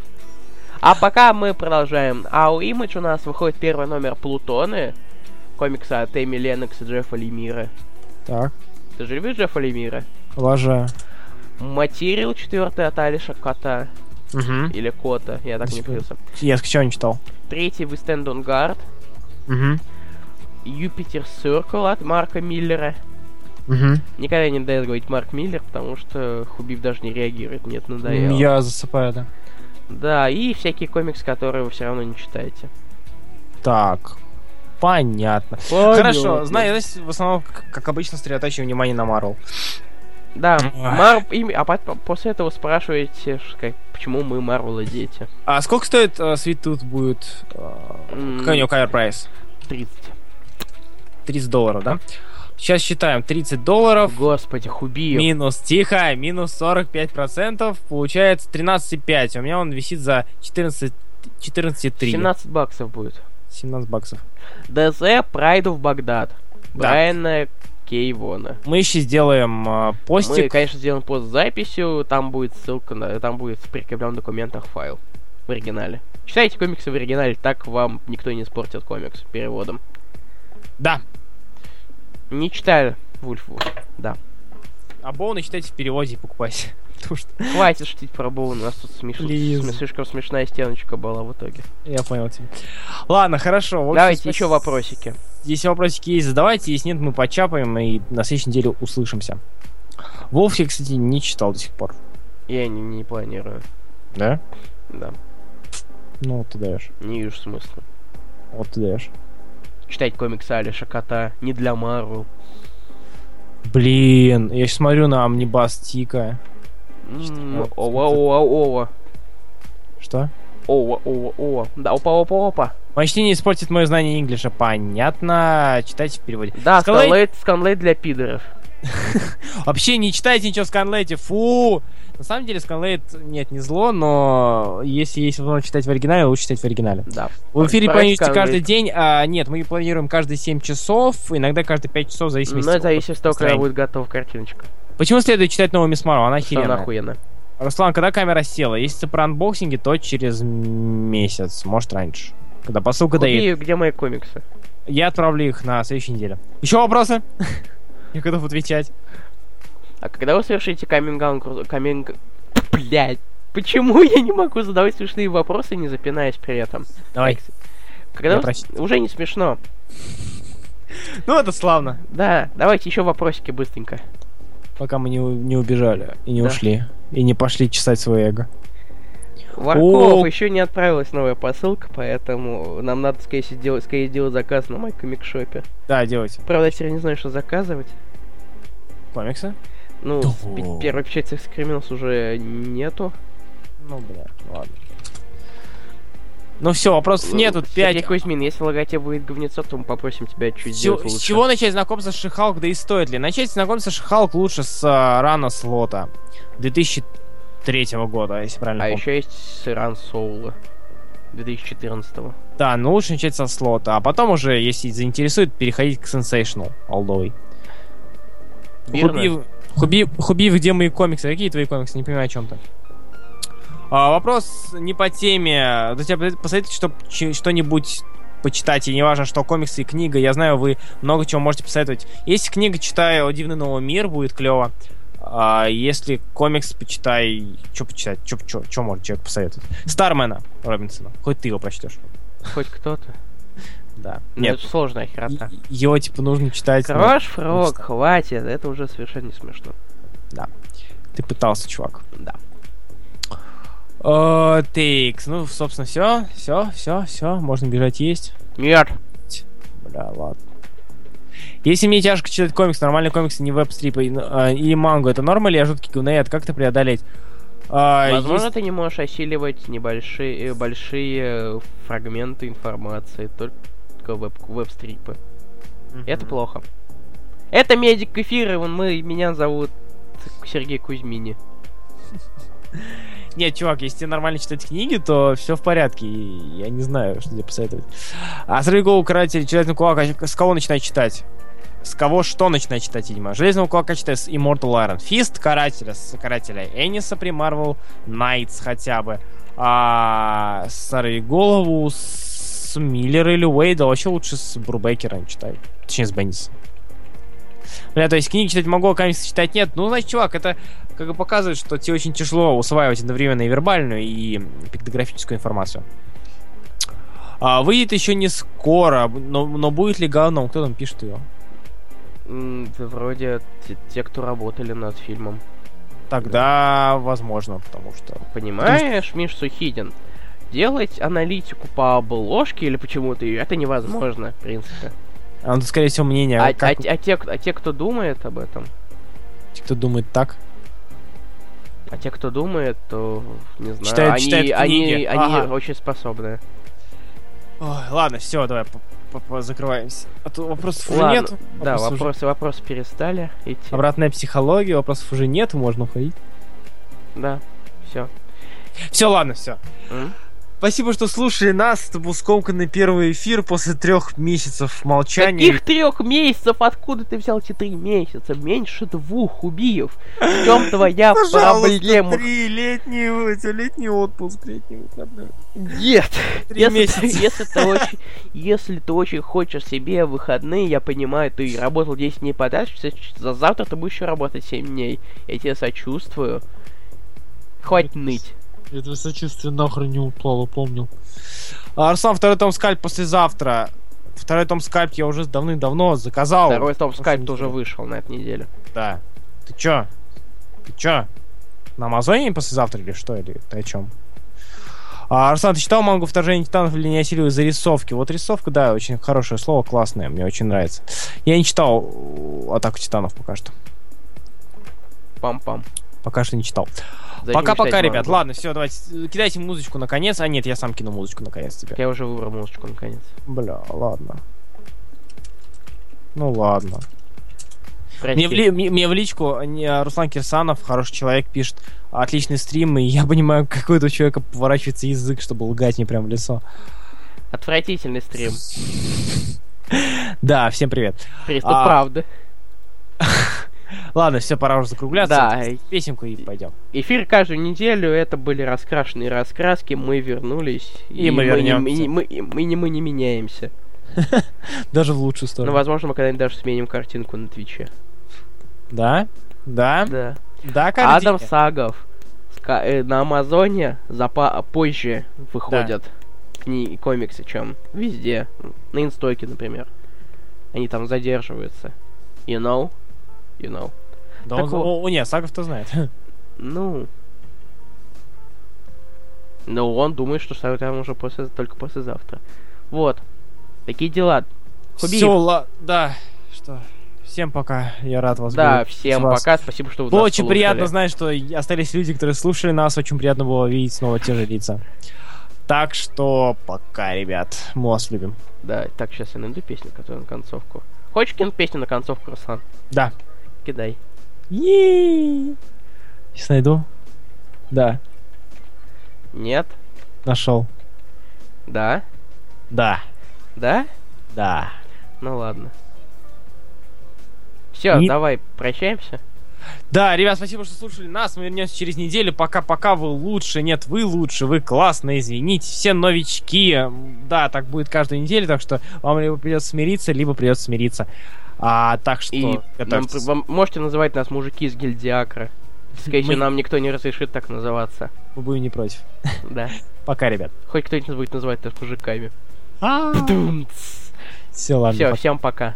А пока мы продолжаем. А у Image у нас выходит первый номер «Плутоны», комикса от Эми Леннокс и Джеффа Лемира. Так. Ты же любишь Джеффа Лемира? Уважаю. «Материал» 4-й от Алиша Кота. Угу. Или Кота, я так не понял. Я скачал, не читал. 3-й «We Stand on Guard». Угу. Юпитер Circle от Марка Миллера. Угу. Никогда не надоест говорить Марк Миллер, потому что Хубиев даже не реагирует. Мне это надоело. Я засыпаю, да. Да, и всякие комиксы, которые вы все равно не читаете. Так. Понятно. Хорошо, знаешь, в основном, как обычно, сосредотачиваю внимание на Марвел. Да, после этого спрашиваете, почему мы Марвела дети. А сколько стоит Sweet Tooth будет? Какой у него cover price? 30 долларов, да? Сейчас считаем. $30. Господи, Хубиев. Минус 45%. Получается 13,5. У меня он висит за 14,3. 17 баксов будет. 17 баксов. ДЗ Pride of Baghdad. Да. Брайана Кейвона. Мы еще сделаем постик. Мы, конечно, сделаем пост с записью. Там будет ссылка на... Там будет прикреплен в документах файл. В оригинале. Читайте комиксы в оригинале. Так вам никто не испортит комикс переводом. Да. Не читаю Вульфу. Да. А Боуна читайте в переводе и покупайте. Хватит шутить про Боуна. У нас тут слишком смешная стеночка была в итоге. Я понял тебя. Ладно, хорошо. Общем, давайте еще вопросики. Если вопросики есть, задавайте. Если нет, мы почапаем и на следующей неделе услышимся. Вольф я, кстати, не читал до сих пор. Я не планирую. Да? Да. Ну, вот ты даешь. Не вижу смысла. Вот ты даешь. читать комиксы Алиша Кота, не для Марвел. Блин, я сейчас смотрю на Амнибас Тика. Ова-ова-ова. Что? Ова-ова-ова. Да, опа-опа-опа. Мочтение испортит мое знание инглиша. Понятно. Читайте в переводе. Да, сканлейт для пидоров. Вообще не читайте ничего в сканлейте. Фу! На самом деле сканлейт, нет, не зло, но если есть возможность читать в оригинале, лучше читать в оригинале. Да. В эфире планируете каждый день? А, нет, мы планируем каждые 7 часов, иногда каждые 5 часов, в зависимости от того, когда будет готова картиночка. Почему следует читать новую Мисс Марвел? Она охеренная. Руслан, когда камера села? Если про анбоксинги, то через месяц, может раньше. Когда посылка доедет. Где мои комиксы? Я отправлю их на следующей неделе. Еще вопросы? Я готов отвечать. А когда вы совершите каминг... Блядь, почему я не могу задавать смешные вопросы, не запинаясь при этом? Давай. Когда вы... Уже не смешно. Ну, это славно. Да, давайте еще вопросики быстренько. Пока мы не убежали и не ушли. И не пошли чесать свое эго. Варков, еще не отправилась новая посылка, поэтому нам надо скорее сделать заказ на моем комикшопе. Да, делайте. Правда, я теперь не знаю, что заказывать. Комиксы? Ну, первой печати с Криминалс уже нету. Ну, бля, ладно. Ну все, вопросов нету, 5. Сергей Кузьмин, если логотип будет говнецо, то мы попросим тебя чуть сделать лучше. С чего начать знакомство с Шихалк, да и стоит ли? Начать знакомство с Шихалк лучше с Рана Слота 2003 года, если правильно помню. А еще есть Ран Соула 2014. Да, ну лучше начать со Слота, а потом уже, если заинтересует, переходить к Sensational олдовой. Хубиев, где мои комиксы? Какие твои комиксы? Не понимаю, о чем-то. Вопрос не по теме. Для тебя посоветуйте, чтобы что-нибудь почитать. И неважно, что комиксы и книга. Я знаю, вы много чего можете посоветовать. Если книга, читаю «Дивный новый мир», будет клево. А если комикс, почитай... Что почитать? Что может человек посоветовать? «Стармена» Робинсона. Хоть ты его прочтешь. Хоть кто-то. Да. Нет, это сложная херня. Его, типа, нужно читать... Крош, Фрог, хватит. Это уже совершенно не смешно. Да. Ты пытался, чувак. Да. Тейкс. Ну, собственно, все. Можно бежать есть. Нет. Бля, ладно. Если мне тяжко читать комикс, нормальные комиксы, не веб-стрипы или мангу, это норма или я жуткий гунаэд? Как это преодолеть? Возможно, ты не можешь осиливать большие фрагменты информации, только веб-стрипы. Это плохо. Это медик эфира, меня зовут Сергей Кузьмини. Нет, чувак, если тебе нормально читать книги, то все в порядке. И я не знаю, что тебе посоветовать. А «Сорвиголову каратель», «Железного кулака», с кого начинать читать? С кого что начинать читать, видимо? «Железного кулака» читаю с Immortal Iron Fist, «Карателя» Эниса при Marvel Knights хотя бы. А «Сорвиголову» с Миллера или Уэйда вообще лучше с Брубекера не читай. Точнее, с Бенниса. Бля, то есть книги читать могу, а комиксы читать нет? Ну, значит, чувак, это как бы показывает, что тебе очень тяжело усваивать одновременно и вербальную, и пиктографическую информацию. Выйдет еще не скоро, но будет ли говном? Кто там пишет ее? Да вроде те, кто работали над фильмом. Тогда, возможно, потому что... Понимаешь, Миша Сухинин, делать аналитику по обложке или почему-то ее, это невозможно, в принципе. А тут, скорее всего, мнение. Те, кто думает об этом? Те, кто думает так? А те, кто думает, то, не знаю, они очень способны. Ой, ладно, все, давай, закрываемся. А тут вопросов уже нет. Да, вопросы перестали идти. Обратная психология, вопросов уже нет, можно уходить. Да, все. Все, ладно, все. Спасибо, что слушали нас. Это был скомканный первый эфир после 3 месяцев молчания. Каких 3 месяцев? Откуда ты взял эти 3 месяца? Меньше 2, Хубиев. В чем твоя проблема? 3 летний отпуск, летний выходной. Нет. 3 месяца. Если ты очень хочешь себе выходные, я понимаю, ты работал 10 дней подряд, за завтра ты будешь еще работать 7 дней. Я тебе сочувствую. Хватит ныть. Это сочувствие нахрен не уплало, помнил. Руслан, 2 том «Скальп» послезавтра. 2 том «Скальп» я уже давным-давно заказал. 2 том «Скальп» тоже вышел на этой неделе. Да. Ты чё? На Амазоне послезавтра или что? Или ты о чем? Руслан, ты читал мангу «Вторжение титанов» или не осилил из-за рисовки? Вот рисовка, да, очень хорошее слово, классное, мне очень нравится. Я не читал «Атаку титанов» пока что. Пам-пам. Пока что не читал. Пока-пока, ребят. Ладно, все, давайте. Кидайте музычку наконец. А нет, я сам кину музычку наконец теперь. Я уже выбрал музычку наконец. Бля, ладно. Ну ладно. Мне в личку Руслан Кирсанов, хороший человек, пишет: отличный стрим, и я понимаю, какой-то у человека поворачивается язык, чтобы лгать мне прям в лицо. Отвратительный стрим. Да, всем привет. Приступ правды. Ладно, все, пора уже закругляться. Да, песенку и пойдем. Эфир каждую неделю, это были раскрашенные раскраски, мы вернулись. И мы вернемся. Мы не меняемся. Даже в лучшую сторону. Ну, возможно, мы когда-нибудь даже сменим картинку на Твиче. Да? Да? Да. Да, картинка. Адам Сагов. На Амазоне позже выходят комиксы, чем везде. На Инстоке, например. Они там задерживаются. You know. Да так он... О, нет, Сагов-то знает. Ну... Но он думает, что ставит там уже только послезавтра. Вот. Такие дела. Хубиев. Все, да. Что? Всем пока. Я рад вас видеть. Да, всем пока. Спасибо, что вы нас слушали. Очень приятно знать, что остались люди, которые слушали нас. Очень приятно было видеть снова те же лица. Так что пока, ребят. Мы вас любим. Да, так, сейчас я найду песню, которую на концовку. Хочешь кинуть песню на концовку, Руслан? Да. Кидай. Сейчас найду. Да. Нет. Нашел. Да. Да. Да? Да. Ну ладно. Все, давай, прощаемся. Да, ребят, спасибо, что слушали нас. Мы вернемся через неделю. Пока-пока, вы лучше. Нет, вы лучше, вы классно, извините. Все новички. Да, так будет каждую неделю, так что вам либо придется смириться, либо придется смириться. Так что... И нам, можете называть нас мужики из гильдии Акра. Скорее всего, нам никто не разрешит так называться. Мы будем не против. Да. Пока, ребят. Хоть кто-нибудь будет называть нас мужиками. Все, ладно. Все, всем пока.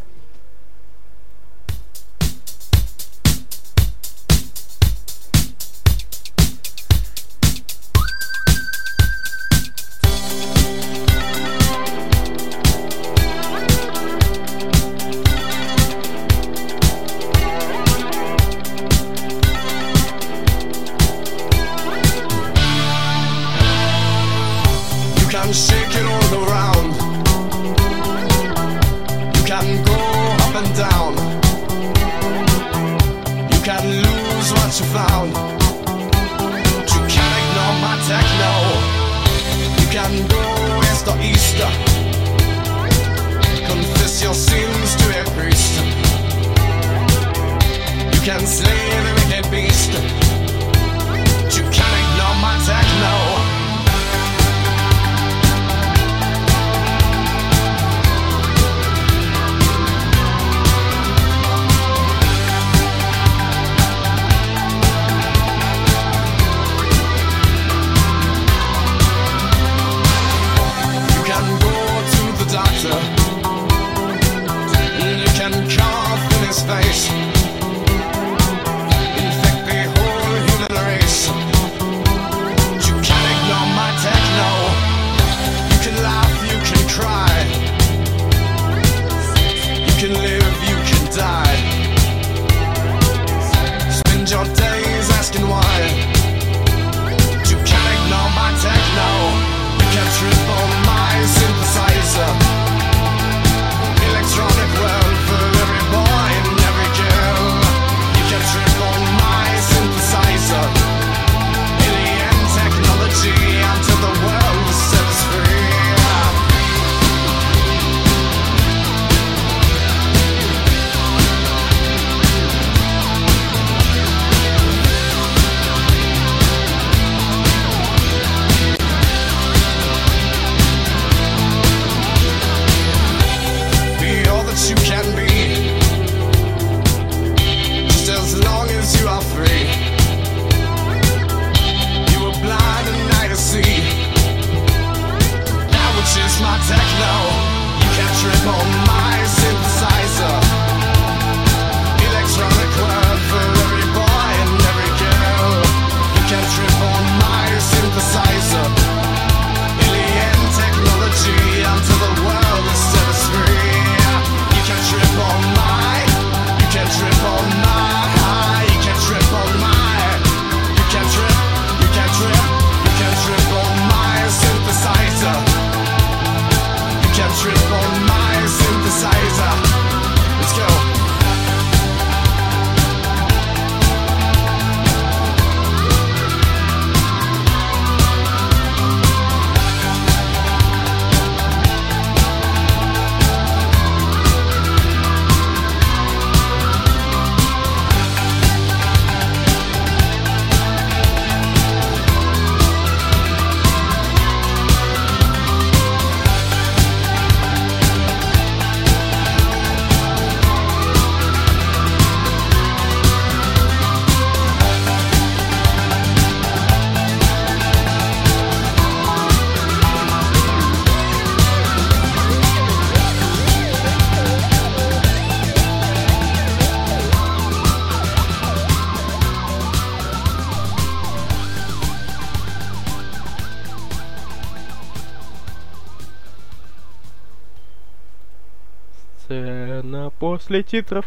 сцена после титров.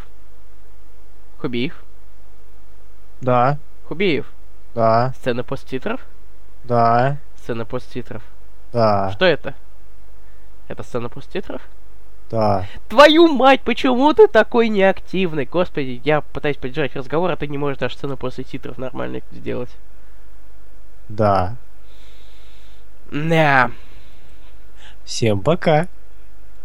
Хубиев? Да. Хубиев? Да. Сцена после титров? Да. Сцена после титров? Да. Что это? Это сцена после титров? Да. Твою мать, почему ты такой неактивный? Господи, я пытаюсь поддержать разговор, а ты не можешь даже сцену после титров нормально сделать. Да. Да. Всем пока.